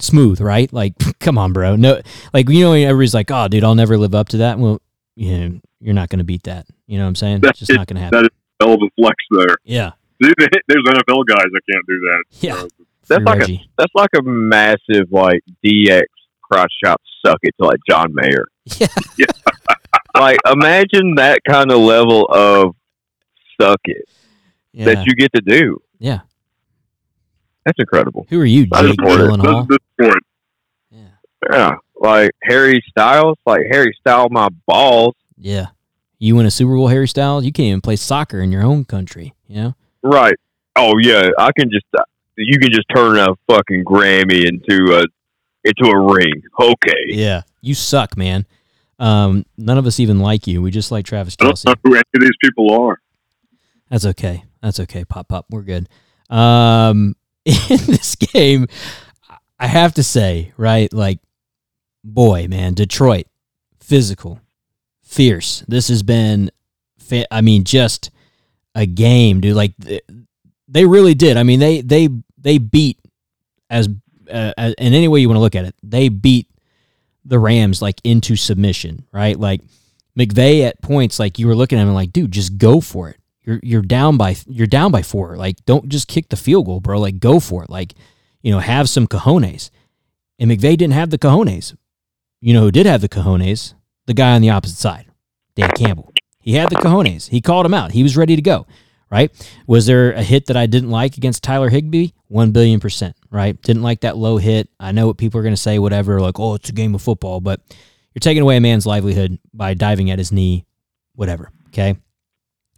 Smooth, right? Like, come on, bro. No, like, you know, everybody's like, oh, dude, I'll never live up to that. Well, you know, you're not going to beat that. You know what I'm saying? That it's just is, not going to happen. That is hell of a flex there. Yeah. Dude, there's N F L guys that can't do that. Yeah. So, that's, like a, that's like a massive, like, D X cross shop suck it to, like, John Mayer. Yeah. yeah. Like, imagine that kind of level of suck it. Yeah. That you get to do. Yeah. That's incredible. Who are you, Jake Gyllenhaal? Yeah. Yeah. Like Harry Styles. Like Harry Styles, my balls. Yeah. You win a Super Bowl, Harry Styles? You can't even play soccer in your own country, you know? Right. Oh, yeah. I can just, uh, you can just turn a fucking Grammy into a, into a ring. Okay. Yeah. You suck, man. Um, none of us even like you. We just like Travis Kelce. I don't know who any of these people are. That's okay. That's okay, Pop Pop. We're good. Um, in this game, I have to say, right, like, boy, man, Detroit, physical, fierce. This has been, fa- I mean, just a game, dude. Like, they really did. I mean, they they they beat, as, uh, as in any way you want to look at it, they beat the Rams, like, into submission, right? Like, McVay at points, like, you were looking at him and like, dude, just go for it. You're you're down by you're down by four. Like, don't just kick the field goal, bro. Like, go for it. Like, you know, have some cojones. And McVay didn't have the cojones. You know who did have the cojones? The guy on the opposite side, Dan Campbell. He had the cojones. He called him out. He was ready to go, right? Was there a hit that I didn't like against Tyler Higbee? One billion percent, right? Didn't like that low hit. I know what people are going to say, whatever, like, oh, it's a game of football. But You're taking away a man's livelihood by diving at his knee, whatever, okay?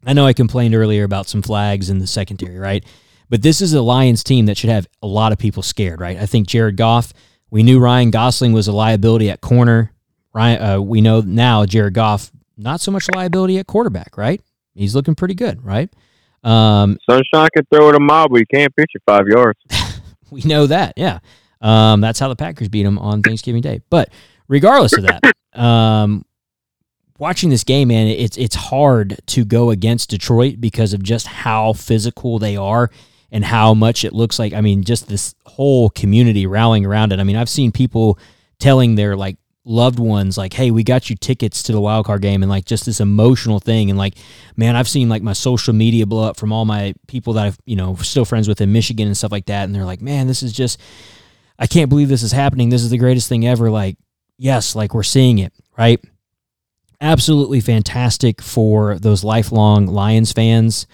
I know I complained earlier about some flags in the secondary, right? But this is a Lions team that should have a lot of people scared, right? I think Jared Goff, we knew Ryan Gosling was a liability at corner. Ryan, uh, we know now Jared Goff, not so much liability at quarterback, right? He's looking pretty good, right? Um, Sunshine can throw it a mile, but he can't pitch it five yards. We know that, yeah. Um, that's how the Packers beat them on Thanksgiving Day. But regardless of that, um, watching this game, man, it's it's hard to go against Detroit because of just how physical they are and how much it looks like. I mean, just this whole community rallying around it. I mean, I've seen people telling their, like, loved ones, like, hey, we got you tickets to the wild card game, and like just this emotional thing. And like, man, I've seen like my social media blow up from all my people that I've, you know, still friends with in Michigan and stuff like that. And they're like, man, this is just, I can't believe this is happening. This is the greatest thing ever. Like, yes, like we're seeing it, right? Absolutely fantastic for those lifelong Lions fans.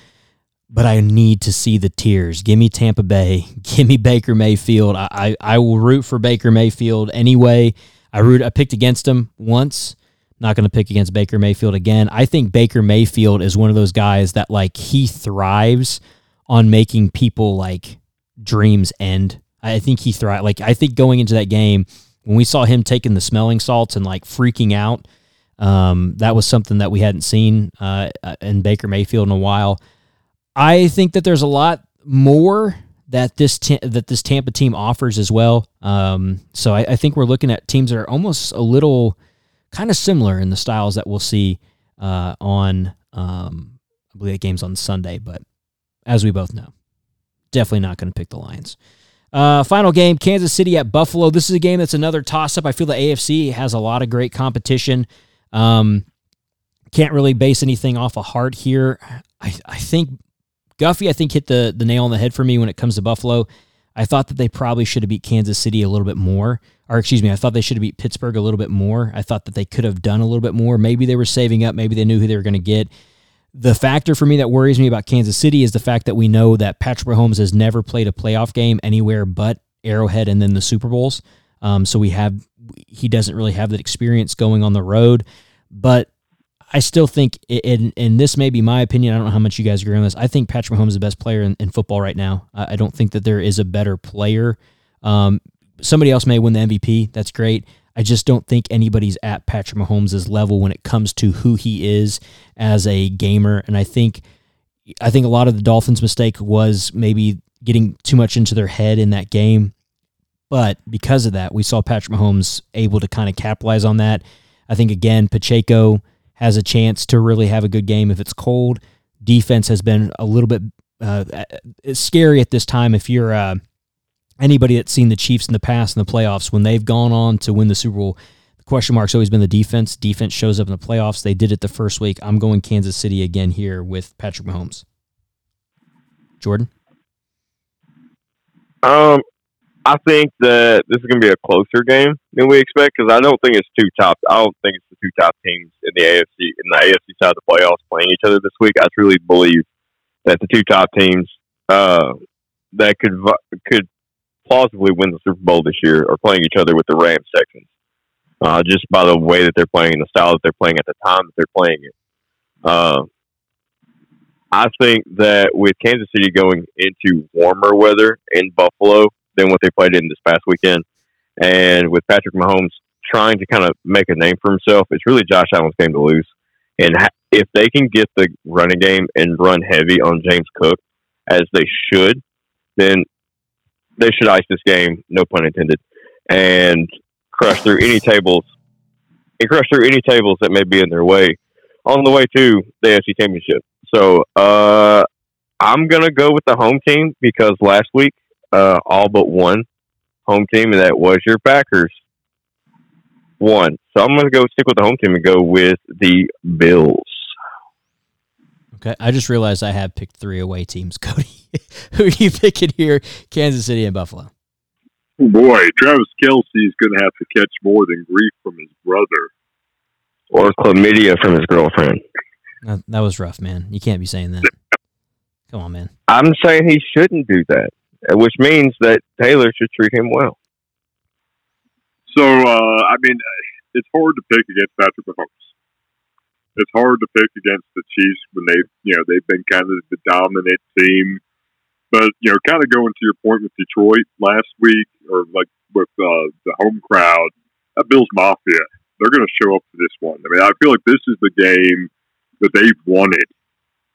But I need to see the tears. Give me Tampa Bay. Give me Baker Mayfield. I, I, I will root for Baker Mayfield anyway. I root. I picked against him once. Not going to pick against Baker Mayfield again. I think Baker Mayfield is one of those guys that, like, he thrives on making people, like, dreams end. I think he thrives. Like, I think going into that game, when we saw him taking the smelling salts and, like, freaking out, um, that was something that we hadn't seen uh, in Baker Mayfield in a while. I think that there's a lot more that this t- that this Tampa team offers as well. Um, so I, I think we're looking at teams that are almost a little kind of similar in the styles that we'll see uh, on, um, I believe that game's on Sunday, but as we both know, definitely not going to pick the Lions. Uh, final game, Kansas City at Buffalo. This is a game that's another toss-up. I feel the A F C has a lot of great competition. Um, can't really base anything off of heart here. I, I think... Guffey, I think, hit the, the nail on the head for me when it comes to Buffalo. I thought that they probably should have beat Kansas City a little bit more. Or excuse me, I thought they should have beat Pittsburgh a little bit more. I thought that they could have done a little bit more. Maybe they were saving up. Maybe they knew who they were going to get. The factor for me that worries me about Kansas City is the fact that we know that Patrick Mahomes has never played a playoff game anywhere but Arrowhead and then the Super Bowls. Um, so we have he doesn't really have that experience going on the road. But I still think, and, and this may be my opinion, I don't know how much you guys agree on this, I think Patrick Mahomes is the best player in, in football right now. I don't think that there is a better player. Um, somebody else may win the M V P. That's great. I just don't think anybody's at Patrick Mahomes' level when it comes to who he is as a gamer. And I think I think a lot of the Dolphins' mistake was maybe getting too much into their head in that game. But because of that, we saw Patrick Mahomes able to kind of capitalize on that. I think, again, Pacheco has a chance to really have a good game if it's cold. Defense has been a little bit uh, scary at this time. If you're uh, anybody that's seen the Chiefs in the past in the playoffs, when they've gone on to win the Super Bowl, the question mark's always been the defense. Defense shows up in the playoffs. They did it the first week. I'm going Kansas City again here with Patrick Mahomes. Jordan? Um, I think that this is going to be a closer game than we expect because I don't think it's two top. I don't think it's the two top teams in the A F C in the A F C side of the playoffs playing each other this week. I truly believe that the two top teams uh, that could could plausibly win the Super Bowl this year are playing each other with the Rams Texans, uh, just by the way that they're playing and the style that they're playing at the time that they're playing it. Uh, I think that with Kansas City going into warmer weather in Buffalo than what they played in this past weekend, and with Patrick Mahomes trying to kind of make a name for himself, it's really Josh Allen's game to lose. And if they can get the running game and run heavy on James Cook, as they should, then they should ice this game, no pun intended, and crush through any tables and crush through any tables that may be in their way on the way to the A F C Championship. So uh, I'm going to go with the home team because last week, Uh, all but one home team, and that was your Packers. One. So I'm going to go stick with the home team and go with the Bills. Okay. I just realized I have picked three away teams, Cody. Who are you picking here? Kansas City and Buffalo. Oh boy, Travis Kelce is going to have to catch more than grief from his brother. Or chlamydia from his girlfriend. That, that was rough, man. You can't be saying that. Come on, man. I'm saying he shouldn't do that. Which means that Taylor should treat him well. So, uh, I mean, it's hard to pick against Patrick Mahomes. It's hard to pick against the Chiefs when they, you know, they've been kind of the dominant team. But, you know, kind of going to your point with Detroit last week, or like with uh, the home crowd, that Bills Mafia, they're going to show up for this one. I mean, I feel like this is the game that they've wanted.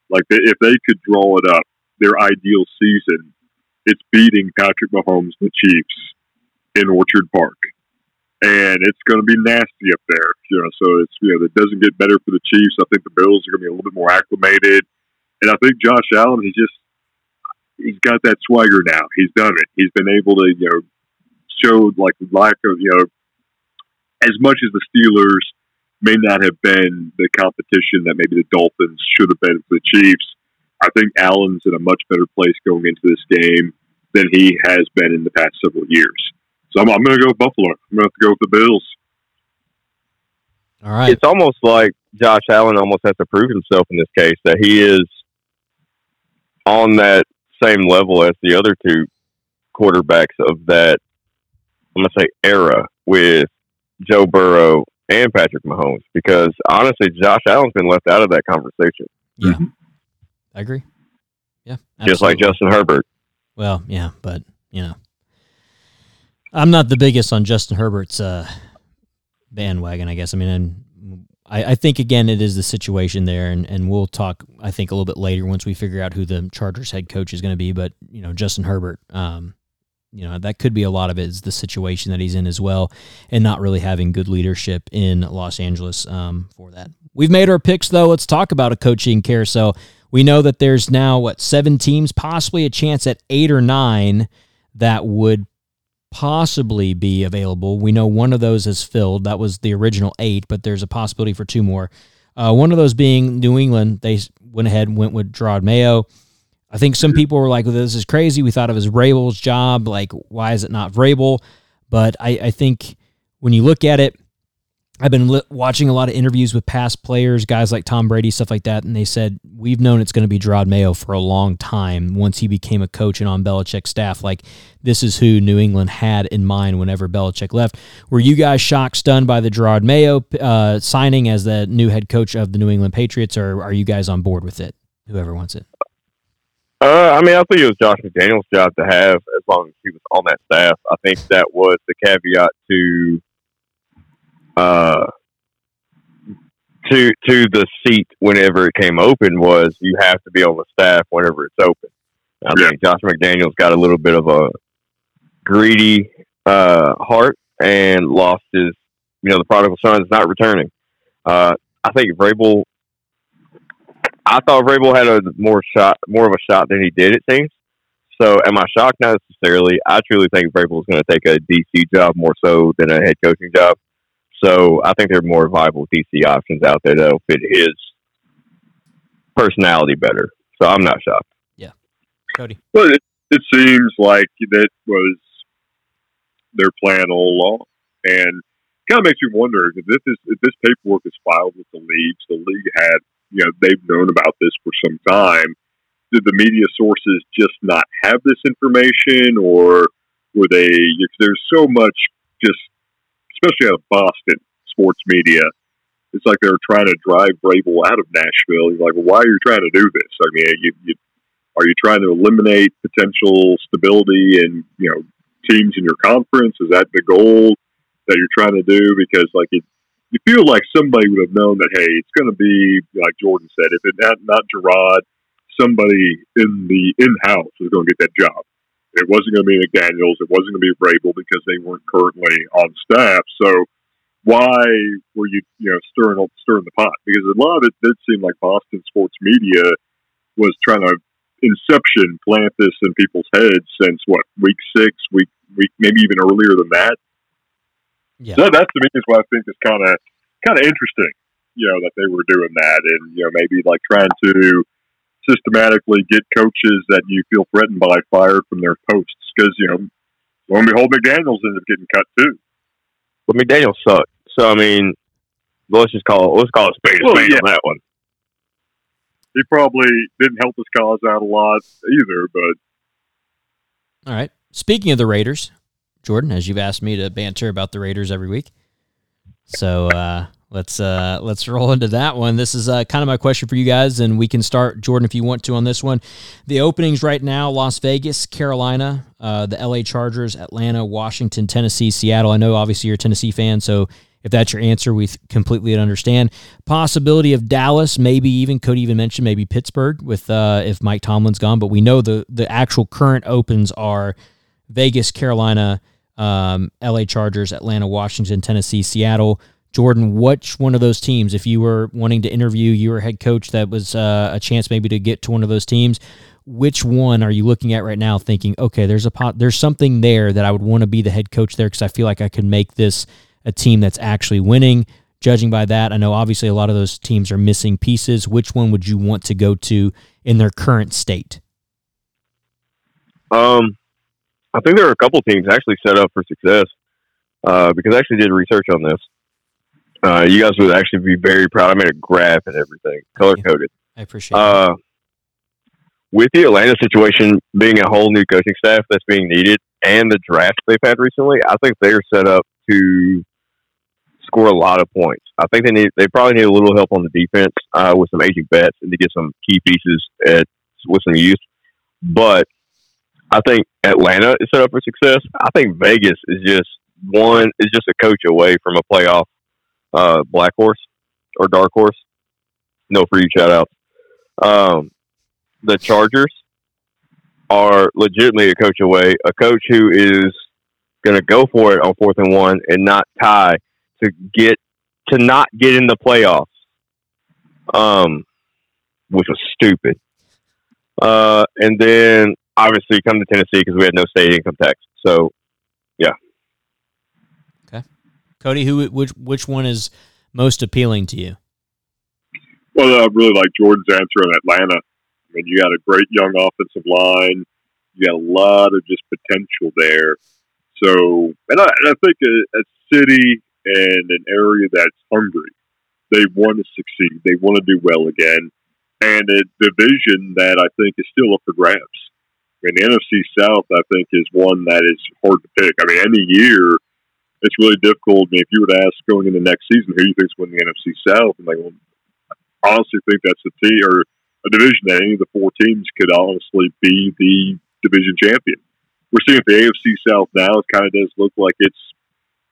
Like, they, if they could draw it up, their ideal season, it's beating Patrick Mahomes and the Chiefs in Orchard Park. And it's going to be nasty up there, you know. So it's, you know, it doesn't get better for the Chiefs. I think the Bills are going to be a little bit more acclimated, and I think Josh Allen, he's just he's got that swagger now. He's done it. He's been able to, you know, show like lack of, you know, as much as the Steelers may not have been the competition that maybe the Dolphins should have been for the Chiefs. I think Allen's in a much better place going into this game than he has been in the past several years. So I'm, I'm going to go with Buffalo. I'm going to have to go with the Bills. All right. It's almost like Josh Allen almost has to prove himself in this case, that he is on that same level as the other two quarterbacks of that, I'm going to say, era with Joe Burrow and Patrick Mahomes, because honestly, Josh Allen's been left out of that conversation. Yeah. Mm-hmm. I agree. Yeah. Absolutely. Just like Justin Herbert. Well, yeah, but, you know. I'm not the biggest on Justin Herbert's uh, bandwagon, I guess. I mean, I, I think, again, it is the situation there, and, and we'll talk, I think, a little bit later once we figure out who the Chargers head coach is going to be. But, you know, Justin Herbert, um, you know, that could be a lot of it is the situation that he's in as well, and not really having good leadership in Los Angeles um, for that. We've made our picks, though. Let's talk about a coaching carousel. We know that there's now, what, seven teams, possibly a chance at eight or nine that would possibly be available. We know one of those is filled. That was the original eight, but there's a possibility for two more. Uh, one of those being New England. They went ahead and went with Jerod Mayo. I think some people were like, well, this is crazy. We thought it was Vrabel's job. Like, why is it not Vrabel? But I, I think when you look at it, I've been li- watching a lot of interviews with past players, guys like Tom Brady, stuff like that, and they said, we've known it's going to be Jerod Mayo for a long time once he became a coach and on Belichick's staff. Like, this is who New England had in mind whenever Belichick left. Were you guys shocked, stunned by the Jerod Mayo uh, signing as the new head coach of the New England Patriots, or are you guys on board with it, whoever wants it? Uh, I mean, I think it was Josh McDaniels' job to have as long as he was on that staff. I think that was the caveat to Uh, to to the seat whenever it came open was you have to be on the staff whenever it's open. I yeah. think Josh McDaniels got a little bit of a greedy uh, heart and lost his, you know, the prodigal son is not returning. Uh, I think Vrabel, I thought Vrabel had a more shot, more of a shot than he did, it seems. So am I shocked? Not necessarily. I truly think Vrabel is going to take a D C job more so than a head coaching job. So I think there are more viable D C options out there that'll fit his personality better. So I'm not shocked. Yeah, Cody. But it, it seems like that was their plan all along, and kind of makes you wonder if this is, if this paperwork is filed with the league. The league had, you know, they've known about this for some time. Did the media sources just not have this information, or were they? If there's so much just. Especially out of Boston sports media, it's like they were trying to drive Vrabel out of Nashville. He's like, well, why are you trying to do this? I mean, you, you, are you trying to eliminate potential stability and, you know, teams in your conference? Is that the goal that you're trying to do? Because, like, it, you feel like somebody would have known that, hey, it's going to be, like Jordan said, if it's not, not Jerod, somebody in the in-house is going to get that job. It wasn't going to be McDaniels. It wasn't going to be Vrabel because they weren't currently on staff. So why were you, you know, stirring up, stirring the pot? Because a lot of it did seem like Boston sports media was trying to inception plant this in people's heads since what week six, week week maybe even earlier than that. Yeah, so that's to me is what I think is kind of kind of interesting. You know, that they were doing that, and you know, maybe like trying to systematically get coaches that you feel threatened by fired from their posts because, you know, lo and behold, McDaniels ended up getting cut too. Well, McDaniels sucked. So, I mean, let's just call it, let's call it spade a spade on that one. He probably didn't help his cause out a lot either, but. All right. Speaking of the Raiders, Jordan, as you've asked me to banter about the Raiders every week, So uh, let's uh, let's roll into that one. This is uh, kind of my question for you guys, and we can start, Jordan, if you want to on this one. The openings right now, Las Vegas, Carolina, uh, the L A Chargers, Atlanta, Washington, Tennessee, Seattle. I know, obviously, you're a Tennessee fan, so if that's your answer, we completely understand. Possibility of Dallas, maybe even, could even mention maybe Pittsburgh with uh, if Mike Tomlin's gone, but we know the, the actual current opens are Vegas, Carolina, um, L A Chargers, Atlanta, Washington, Tennessee, Seattle. Jordan, which one of those teams, if you were wanting to interview, you were a head coach, that was uh, a chance maybe to get to one of those teams, which one are you looking at right now thinking, okay, there's a pot, there's something there that I would want to be the head coach there because I feel like I could make this a team that's actually winning? Judging by that, I know obviously a lot of those teams are missing pieces. Which one would you want to go to in their current state? Um, I think there are a couple teams actually set up for success uh, because I actually did research on this. Uh, you guys would actually be very proud. I made a graph and everything, color-coded. I appreciate it. Uh, with the Atlanta situation being a whole new coaching staff that's being needed and the draft they've had recently, I think they are set up to score a lot of points. I think they need, they probably need a little help on the defense uh, with some aging vets and to get some key pieces at, with some youth. But I think Atlanta is set up for success. I think Vegas is just one is just a coach away from a playoff uh, black horse or dark horse. No free shout outs. Um, the Chargers are legitimately a coach away, a coach who is going to go for it on fourth and one and not tie to get to not get in the playoffs, um, which was stupid. Uh, and then obviously come to Tennessee because we had no state income tax. So, yeah. Okay, Cody, who which which one is most appealing to you? Well, I really like Jordan's answer on Atlanta. I mean, you got a great young offensive line. You got a lot of just potential there. So, and I, and I think a, a city and an area that's hungry, they want to succeed. They want to do well again. And a division that I think is still up for grabs. I mean, the N F C South, I think, is one that is hard to pick. I mean, any year, it's really difficult. I mean, if you were to ask going into next season, who do you think is winning the N F C South? I'm like, well, I honestly think that's a team or a division that any of the four teams could honestly be the division champion. We're seeing the A F C South now. It kind of does look like it's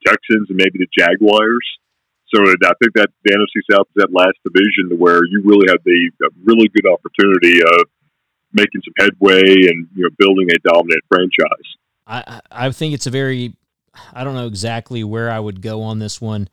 Texans and maybe the Jaguars. So I think that the N F C South is that last division to where you really have the a really good opportunity of making some headway and, you know, building a dominant franchise. I, I think it's a very, I don't know exactly where I would go on this one.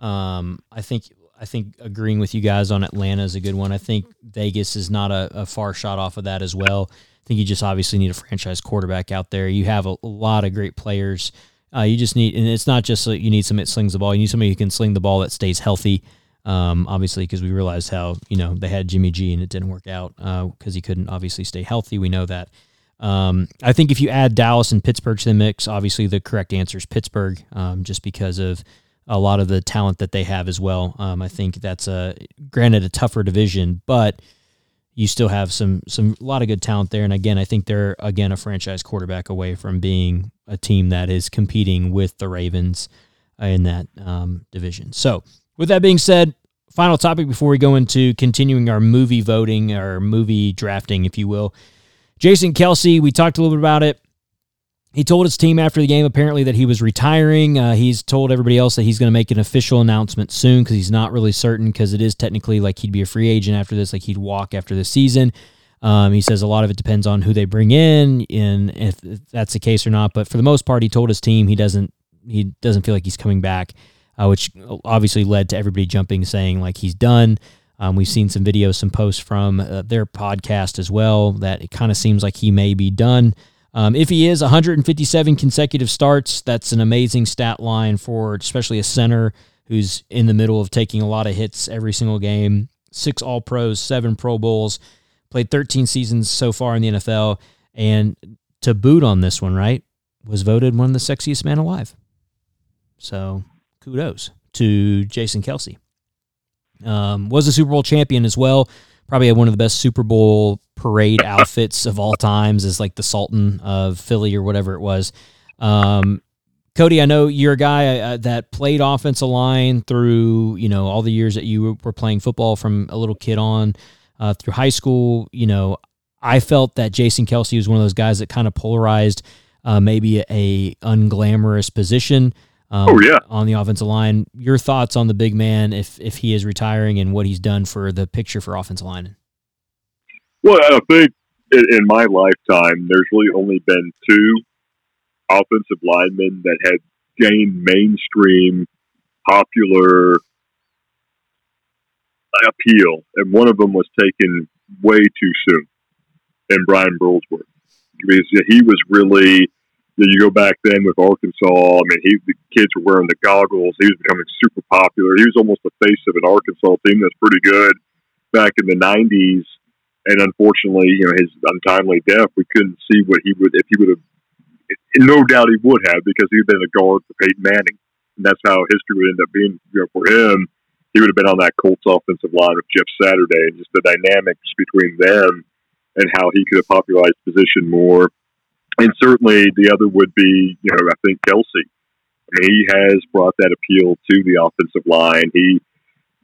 Um, I think I think agreeing with you guys on Atlanta is a good one. I think Vegas is not a, a far shot off of that as well. I think you just obviously need a franchise quarterback out there. You have a, a lot of great players. Uh, you just need, and it's not just that you need somebody that slings the ball. You need somebody who can sling the ball that stays healthy, um, obviously, because we realized how, you know, they had Jimmy G and it didn't work out because uh, he couldn't obviously stay healthy. We know that. Um, I think if you add Dallas and Pittsburgh to the mix, obviously the correct answer is Pittsburgh, um, just because of a lot of the talent that they have as well. Um, I think that's, a, granted, a tougher division, but you still have some some a lot of good talent there. And again, I think they're, again, a franchise quarterback away from being a team that is competing with the Ravens in that um, division. So with that being said, final topic before we go into continuing our movie voting or movie drafting, if you will. Jason Kelce, we talked a little bit about it. He told his team after the game apparently that he was retiring. Uh, he's told everybody else that he's going to make an official announcement soon because he's not really certain, because it is technically like he'd be a free agent after this, like he'd walk after this season. Um, he says a lot of it depends on who they bring in and if that's the case or not. But for the most part, he told his team he doesn't he doesn't feel like he's coming back, uh, which obviously led to everybody jumping, saying like he's done. Um, we've seen some videos, some posts from uh, their podcast as well that it kind of seems like he may be done. Um, if he is, one hundred fifty-seven consecutive starts, that's an amazing stat line for especially a center who's in the middle of taking a lot of hits every single game. Six All-Pros, seven Pro Bowls, played thirteen seasons so far in the N F L, and to boot on this one, right, was voted one of the sexiest man alive. So kudos to Jason Kelce. Um, was a Super Bowl champion as well. Probably had one of the best Super Bowl parade outfits of all times, as like the Sultan of Philly or whatever it was. Um, Cody, I know you're a guy uh, that played offensive line through, you know, all the years that you were playing football from a little kid on uh, through high school. You know, I felt that Jason Kelce was one of those guys that kind of polarized uh, maybe a unglamorous position um, oh, yeah. on the offensive line. Your thoughts on the big man, if if he is retiring and what he's done for the picture for offensive linemen? Well, I think in, in my lifetime, there's really only been two offensive linemen that had gained mainstream, popular appeal, and one of them was taken way too soon, and Brian Burlsworth. He was really, you go back then with Arkansas, I mean, he, the kids were wearing the goggles. He was becoming super popular. He was almost the face of an Arkansas team that's pretty good back in the nineties, and unfortunately, you know, his untimely death, we couldn't see what he would, if he would have, no doubt he would have, because he had been a guard for Peyton Manning. And that's how history would end up being, you know, for him. He would have been on that Colts offensive line with Jeff Saturday, and just the dynamics between them and how he could have popularized the position more. And certainly the other would be, you know, I think Kelce. I mean, he has brought that appeal to the offensive line. He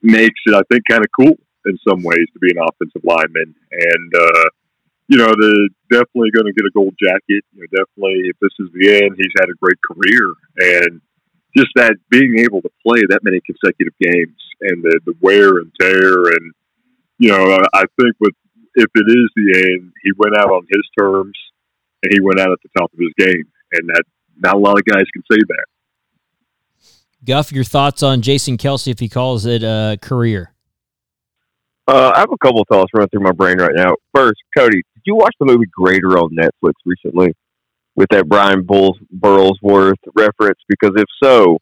makes it, I think, kind of cool in some ways to be an offensive lineman. And, uh, you know, they're definitely going to get a gold jacket. You know, definitely, if this is the end, he's had a great career. And just that being able to play that many consecutive games and the, the wear and tear. And, you know, I think with if it is the end, he went out on his terms, and he went out at the top of his game. And that not a lot of guys can say that. Guff, your thoughts on Jason Kelce if he calls it a career? Uh, I have a couple of thoughts running through my brain right now. First, Cody, did you watch the movie Greater on Netflix recently with that Brian Bulls, Burlsworth reference? Because if so,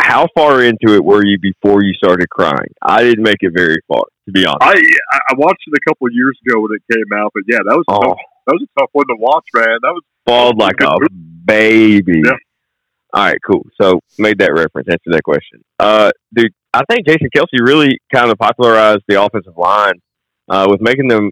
how far into it were you before you started crying? I didn't make it very far, to be honest. I I watched it a couple of years ago when it came out, but yeah, that was oh. tough, that was a tough one to watch, man. That was bawled like a baby. Yeah. All right, cool. So made that reference. Answer that question, uh, dude. I think Jason Kelce really kind of popularized the offensive line uh, with making them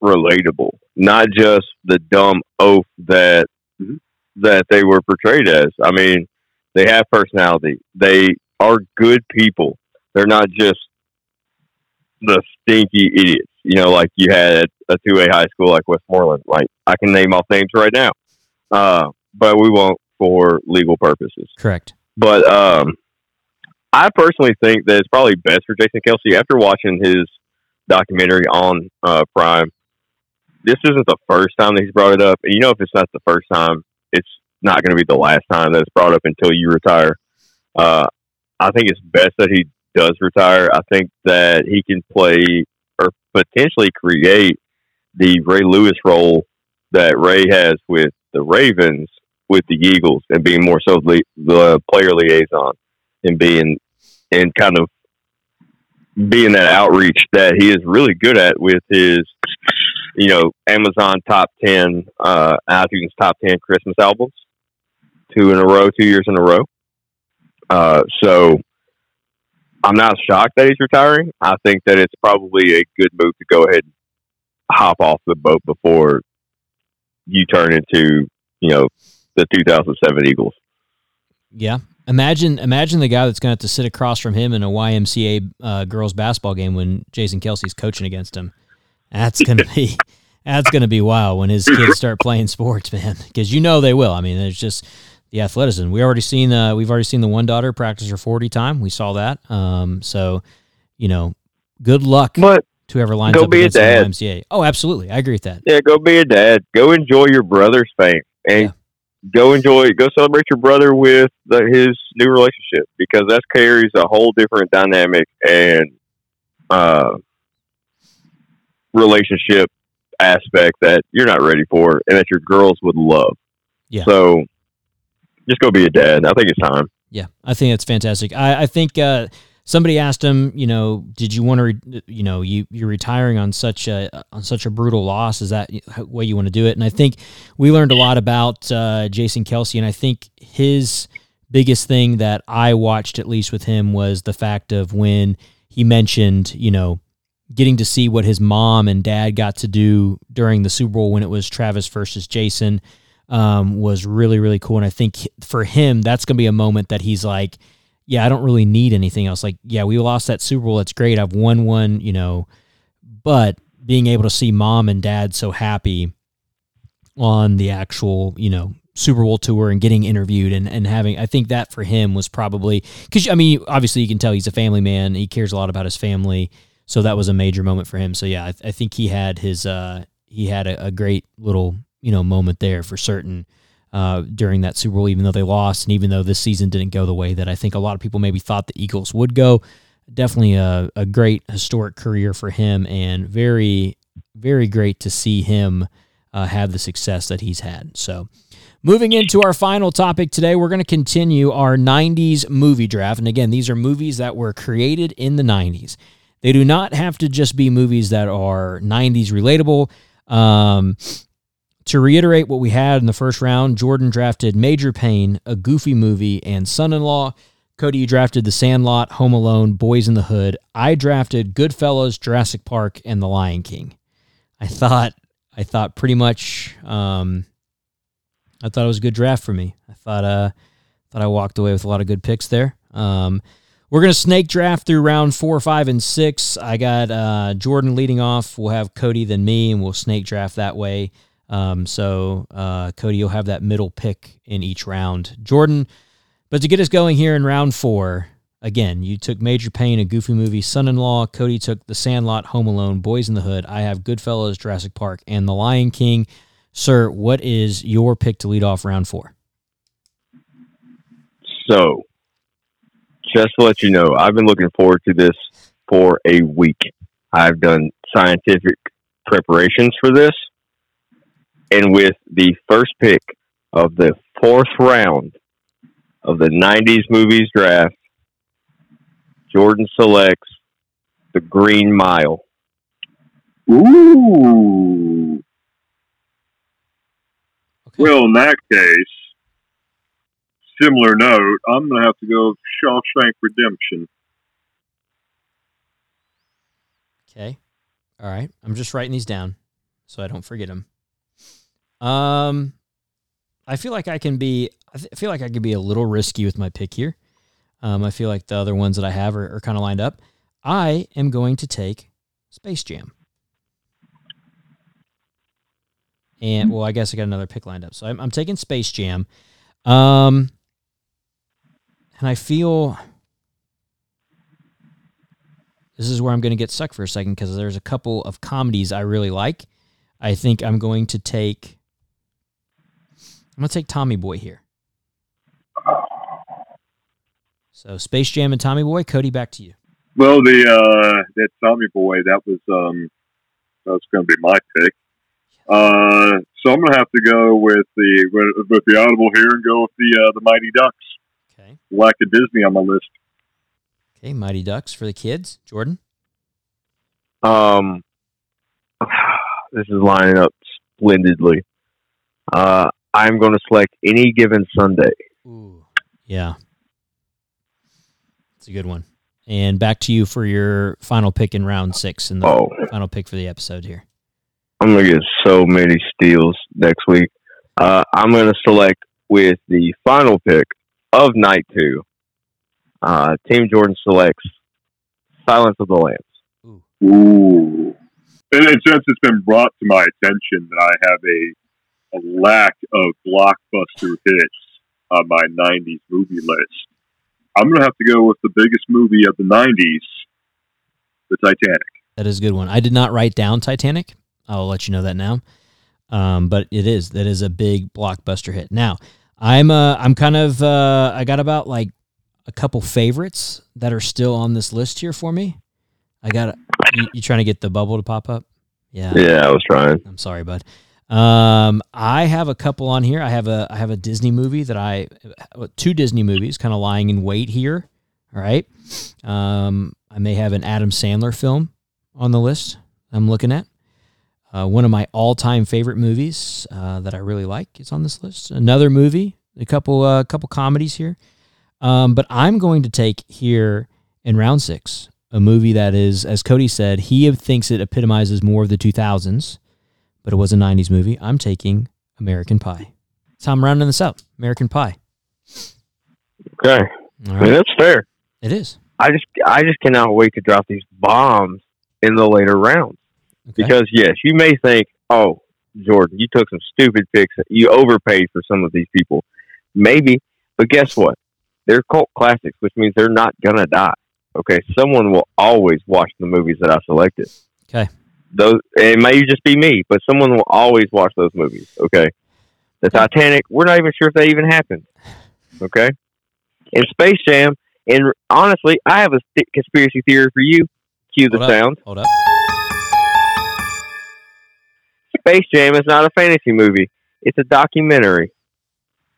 relatable, not just the dumb oaf that mm-hmm. that they were portrayed as. I mean, they have personality. They are good people. They're not just the stinky idiots, you know, like you had a two A high school like Westmoreland. Like I can name off names right now, uh, but we won't for legal purposes. Correct. But um, I personally think that it's probably best for Jason Kelce after watching his documentary on uh, Prime. This isn't the first time that he's brought it up. And you know, if it's not the first time, it's not going to be the last time that it's brought up until you retire. Uh, I think it's best that he does retire. I think that he can play or potentially create the Ray Lewis role that Ray has with the Ravens, with the Eagles, and being more so the, the player liaison and being and kind of being that outreach that he is really good at with his, you know, Amazon top ten, uh, iTunes top ten Christmas albums, two in a row, two years in a row. Uh, so I'm not shocked that he's retiring. I think that it's probably a good move to go ahead and hop off the boat before you turn into, you know, the two thousand seven Eagles. Yeah. Imagine imagine the guy that's going to have to sit across from him in a Y M C A uh, girls basketball game when Jason Kelce's coaching against him. That's going to be that's going to be wild when his kids start playing sports, man, because you know they will. I mean, there's just the athleticism. We already seen uh, we've already seen the one daughter practice her forty time. We saw that. Um, so, you know, good luck but to whoever lines up against the Y M C A. Oh, absolutely. I agree with that. Yeah, go be a dad. Go enjoy your brother's fame. And yeah. Go enjoy, go celebrate your brother with the, his new relationship, because that carries a whole different dynamic and uh, relationship aspect that you're not ready for and that your girls would love. Yeah. So just go be a dad. I think it's time. Yeah, I think that's fantastic. I, I think uh, somebody asked him, you know, did you want to, re- you know, you, you're retiring on such a on such a brutal loss. Is that the way you want to do it? And I think we learned a lot about uh, Jason Kelce, and I think his biggest thing that I watched, at least with him, was the fact of when he mentioned, you know, getting to see what his mom and dad got to do during the Super Bowl when it was Travis versus Jason. um, was really, really cool. And I think for him, that's going to be a moment that he's like, yeah, I don't really need anything else. Like, yeah, we lost that Super Bowl. That's great. I've won one, you know, but being able to see mom and dad so happy on the actual, you know, Super Bowl tour and getting interviewed and, and having, I think that for him was probably, because, I mean, obviously you can tell he's a family man. He cares a lot about his family. So that was a major moment for him. So, yeah, I, th- I think he had his, uh, he had a, a great little, you know, moment there for certain uh, during that Super Bowl, even though they lost and even though this season didn't go the way that I think a lot of people maybe thought the Eagles would go. Definitely a, a great historic career for him, and very, very great to see him uh, have the success that he's had. So, moving into our final topic today, we're going to continue our nineties movie draft. And again, these are movies that were created in the nineties. They do not have to just be movies that are nineties relatable. Um, to reiterate what we had in the first round, Jordan drafted Major Payne, A Goofy Movie, and Son-in-Law. Cody, you drafted The Sandlot, Home Alone, Boys in the Hood. I drafted Goodfellas, Jurassic Park, and The Lion King. I thought, I thought pretty much... Um, I thought it was a good draft for me. I thought uh, thought I walked away with a lot of good picks there. Um, we're going to snake draft through round four, five, and six. I got uh, Jordan leading off. We'll have Cody, then me, and we'll snake draft that way. Um, so, uh, Cody, you'll have that middle pick in each round. Jordan, but to get us going here in round four, again, you took Major Payne, A Goofy Movie, Son-in-Law. Cody took The Sandlot, Home Alone, Boys in the Hood. I have Goodfellas, Jurassic Park, and The Lion King. Sir, what is your pick to lead off round four? So, just to let you know, I've been looking forward to this for a week. I've done scientific preparations for this. And with the first pick of the fourth round of the nineties movies draft, Jordan selects The Green Mile. Ooh. Well, in that case, similar note, I'm going to have to go with Shawshank Redemption. Okay. All right. I'm just writing these down so I don't forget them. Um, I feel like I can be, I, th- I feel like I could be a little risky with my pick here. Um, I feel like the other ones that I have are, are kind of lined up. I am going to take Space Jam. And, well, I guess I got another pick lined up. So I'm, I'm taking Space Jam. Um, and I feel this is where I'm going to get stuck for a second because there's a couple of comedies I really like. I think I'm going to take, I'm going to take Tommy Boy here. So Space Jam and Tommy Boy. Cody, back to you. Well, the uh, that Tommy Boy, that was, um, that was going to be my pick. Uh, so I'm gonna have to go with the with, with the audible here and go with the uh, the Mighty Ducks. Okay. Lack of Disney on my list. Okay, Mighty Ducks for the kids. Jordan. Um, this is lining up splendidly. Uh, I'm going to select Any Given Sunday. Ooh, yeah, it's a good one. And back to you for your final pick in round six and the oh. final pick for the episode here. I'm going to get so many steals next week. Uh, I'm going to select with the final pick of night two. Uh, Team Jordan selects Silence of the Lambs. Ooh. And since it's been brought to my attention that I have a, a lack of blockbuster hits on my nineties movie list, I'm going to have to go with the biggest movie of the nineties, The Titanic. That is a good one. I did not write down Titanic. I'll let you know that now. Um, but it is, that is a big blockbuster hit. Now I'm, uh, I'm kind of, uh, I got about like a couple favorites that are still on this list here for me. I got, you, you trying to get the bubble to pop up? Yeah. Yeah, I was trying. I'm sorry, bud. Um, I have a couple on here. I have a, I have a Disney movie that I, two Disney movies kind of lying in wait here. All right. Um, I may have an Adam Sandler film on the list I'm looking at. Uh, one of my all-time favorite movies uh, that I really like is on this list. Another movie, a couple uh, couple comedies here. Um, but I'm going to take here in round six a movie that is, as Cody said, he thinks it epitomizes more of the two thousands, but it was a nineties movie. I'm taking American Pie. That's how I'm rounding this up. American Pie. Okay. All right. I mean, that's fair. It is. I just I just cannot wait to drop these bombs in the later rounds. Okay. Because, yes, you may think, oh, Jordan, you took some stupid picks. You overpaid for some of these people. Maybe. But guess what? They're cult classics, which means they're not going to die. Okay? Someone will always watch the movies that I selected. Okay. Those, it may just be me, but someone will always watch those movies. Okay? The Titanic, we're not even sure if they even happened. Okay? In Space Jam, and honestly, I have a th- conspiracy theory for you. Cue the sound. Hold up. Space Jam is not a fantasy movie. It's a documentary.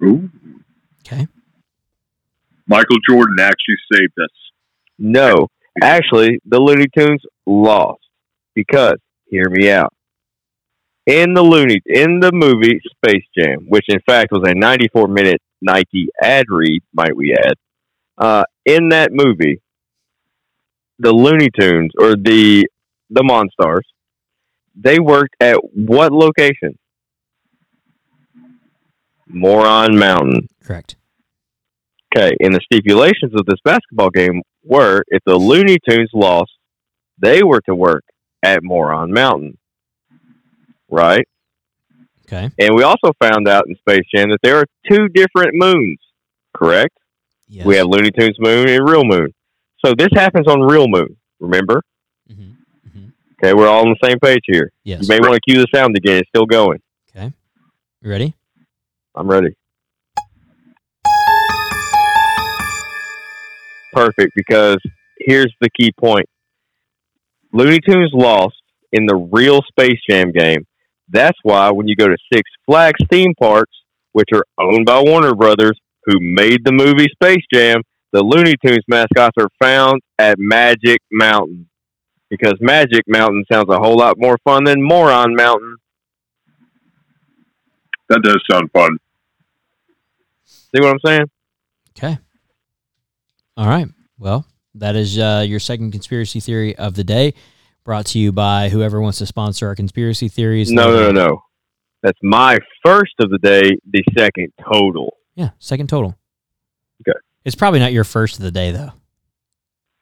Ooh. Okay. Michael Jordan actually saved us. No. Actually, the Looney Tunes lost. Because, hear me out. In the Looney, in the movie Space Jam, which in fact was a ninety-four minute Nike ad read, might we add, uh, in that movie, the Looney Tunes, or the the Monstars, they worked at what location? Moron Mountain. Correct. Okay, and the stipulations of this basketball game were, if the Looney Tunes lost, they were to work at Moron Mountain. Right? Okay. And we also found out in Space Jam that there are two different moons, correct? Yes. We have Looney Tunes Moon and Real Moon. So this happens on Real Moon, remember? Mm-hmm. Mm-hmm. Okay, we're all on the same page here. Yes. You may want to cue the sound again. It's still going. Okay. You ready? I'm ready. Perfect, because here's the key point. Looney Tunes lost in the real Space Jam game. That's why when you go to Six Flags theme parks, which are owned by Warner Brothers, who made the movie Space Jam, the Looney Tunes mascots are found at Magic Mountain. Because Magic Mountain sounds a whole lot more fun than Moron Mountain. That does sound fun. See what I'm saying? Okay. All right. Well, that is uh, your second conspiracy theory of the day, brought to you by whoever wants to sponsor our conspiracy theories. No, no, no, no. That's my first of the day, the second total. Yeah, second total. Okay. It's probably not your first of the day, though.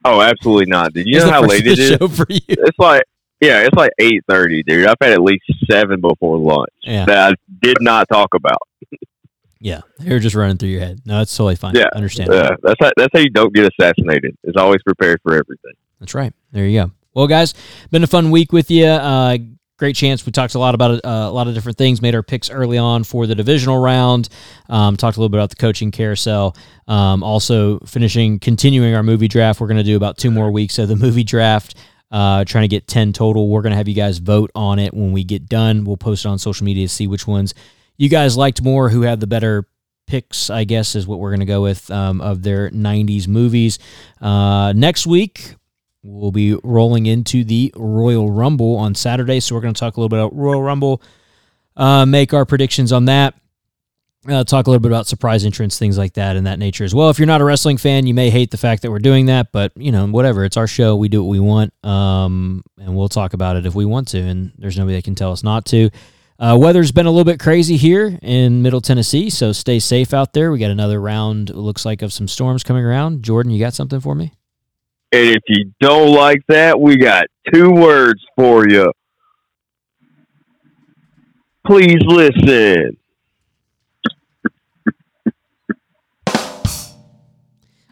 Oh, absolutely not, dude. You know how late it is? For you. It's like, yeah, it's like eight thirty, dude. I've had at least seven before lunch yeah. that I did not talk about. Yeah, they were just running through your head. No, that's totally fine. Yeah, understand. Yeah, uh, that's how, that's how you don't get assassinated. Is always prepared for everything. That's right. There you go. Well, guys, been a fun week with you. Uh, great chance. We talked a lot about uh, a lot of different things. Made our picks early on for the divisional round. Um, talked a little bit about the coaching carousel. Um, also finishing, continuing our movie draft. We're going to do about two more weeks of the movie draft. Uh, trying to get ten total. We're going to have you guys vote on it when we get done. We'll post it on social media to see which ones you guys liked more, who had the better picks, I guess, is what we're going to go with, um, of their nineties movies. Uh, next week, we'll be rolling into the Royal Rumble on Saturday, so we're going to talk a little bit about Royal Rumble, uh, make our predictions on that, uh, talk a little bit about surprise entrance, things like that, and that nature as well. If you're not a wrestling fan, you may hate the fact that we're doing that, but, you know, whatever. It's our show. We do what we want, um, and we'll talk about it if we want to, and there's nobody that can tell us not to. Uh, weather's been a little bit crazy here in Middle Tennessee, so stay safe out there. We got another round, it looks like, of some storms coming around. Jordan, you got something for me? And if you don't like that, we got two words for you. Please listen.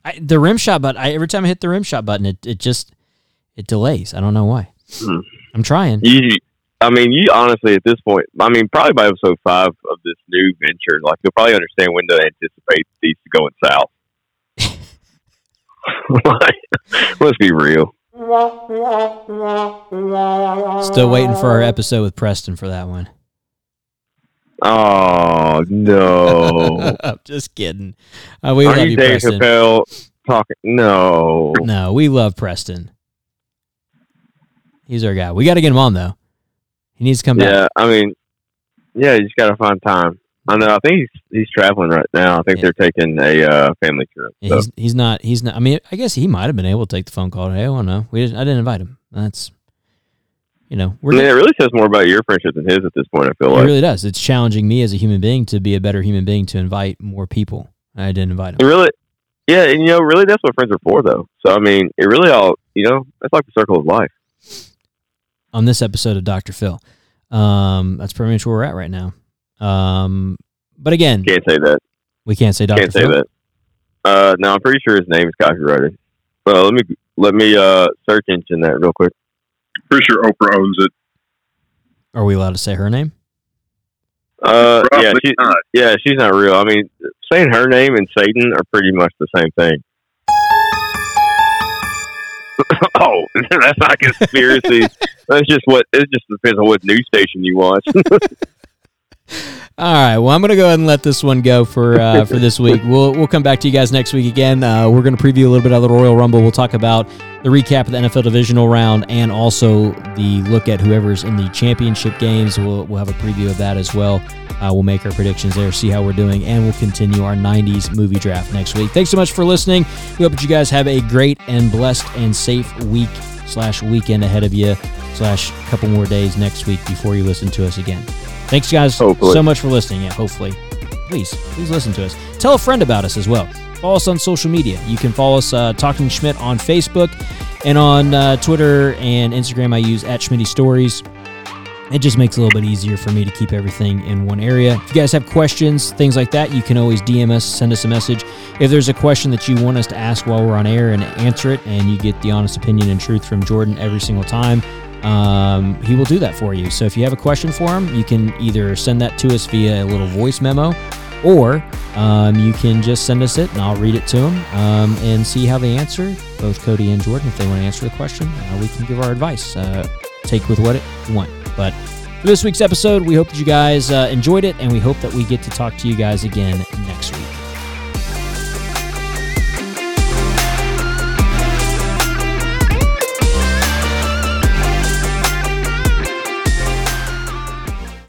I, the rim shot button, I, every time I hit the rim shot button, it, it just it delays. I don't know why. Hmm. I'm trying. You, I mean, you honestly, at this point, I mean, probably by episode five of this new venture, like, you'll probably understand when to anticipate these going south. Let's be real. Still waiting for our episode with Preston for that one. Oh, no. I'm just kidding. Uh, we Are love you, Dave Preston. Chappelle talking? No. No, we love Preston. He's our guy. We got to get him on, though. He needs to come back. Yeah, I mean, yeah, you just got to find time. I know. I think he's he's traveling right now. I think yeah. they're taking a uh, family trip. So. He's, he's not. He's not. I mean, I guess he might have been able to take the phone call today. I don't know. We didn't, I didn't invite him. That's you know, we're I mean, it really says more about your friendship than his at this point, I feel like. It really does. It's challenging me as a human being to be a better human being, to invite more people. I didn't invite them. It really, yeah, and you know, really that's what friends are for, though. So, I mean, it really all, you know, that's like the circle of life. On this episode of Doctor Phil. Um, that's pretty much where we're at right now. Um, but again. Can't say that. We can't say Doctor Can't Phil. Can't say that. Uh, no, I'm pretty sure his name is copyrighted. So let me let me uh, search engine that real quick. Pretty sure Oprah owns it. Are we allowed to say her name? Uh, yeah, she, yeah, she's not real. I mean, saying her name and Satan are pretty much the same thing. Oh, that's not conspiracy. That's just what it just depends on what news station you watch. All right. Well, I'm going to go ahead and let this one go for uh, for this week. We'll we'll come back to you guys next week again. Uh, we're going to preview a little bit of the Royal Rumble. We'll talk about the recap of the N F L Divisional Round and also the look at whoever's in the championship games. We'll we'll have a preview of that as well. Uh, we'll make our predictions there, see how we're doing, and we'll continue our nineties movie draft next week. Thanks so much for listening. We hope that you guys have a great and blessed and safe week slash weekend ahead of you slash couple more days next week before you listen to us again. Thanks, guys, hopefully. So much for listening. Yeah, hopefully. Please, please listen to us. Tell a friend about us as well. Follow us on social media. You can follow us, uh, Talking Schmidt, on Facebook and on uh, Twitter and Instagram. I use at Schmitty Stories. It just makes it a little bit easier for me to keep everything in one area. If you guys have questions, things like that, you can always D M us, send us a message. If there's a question that you want us to ask while we're on air and answer it, and you get the honest opinion and truth from Jordan every single time, Um, he will do that for you. So if you have a question for him, you can either send that to us via a little voice memo, or um, you can just send us it and I'll read it to him um, and see how they answer, both Cody and Jordan. If they want to answer the question, uh, we can give our advice, uh, take with what you want. But for this week's episode, we hope that you guys uh, enjoyed it, and we hope that we get to talk to you guys again next week.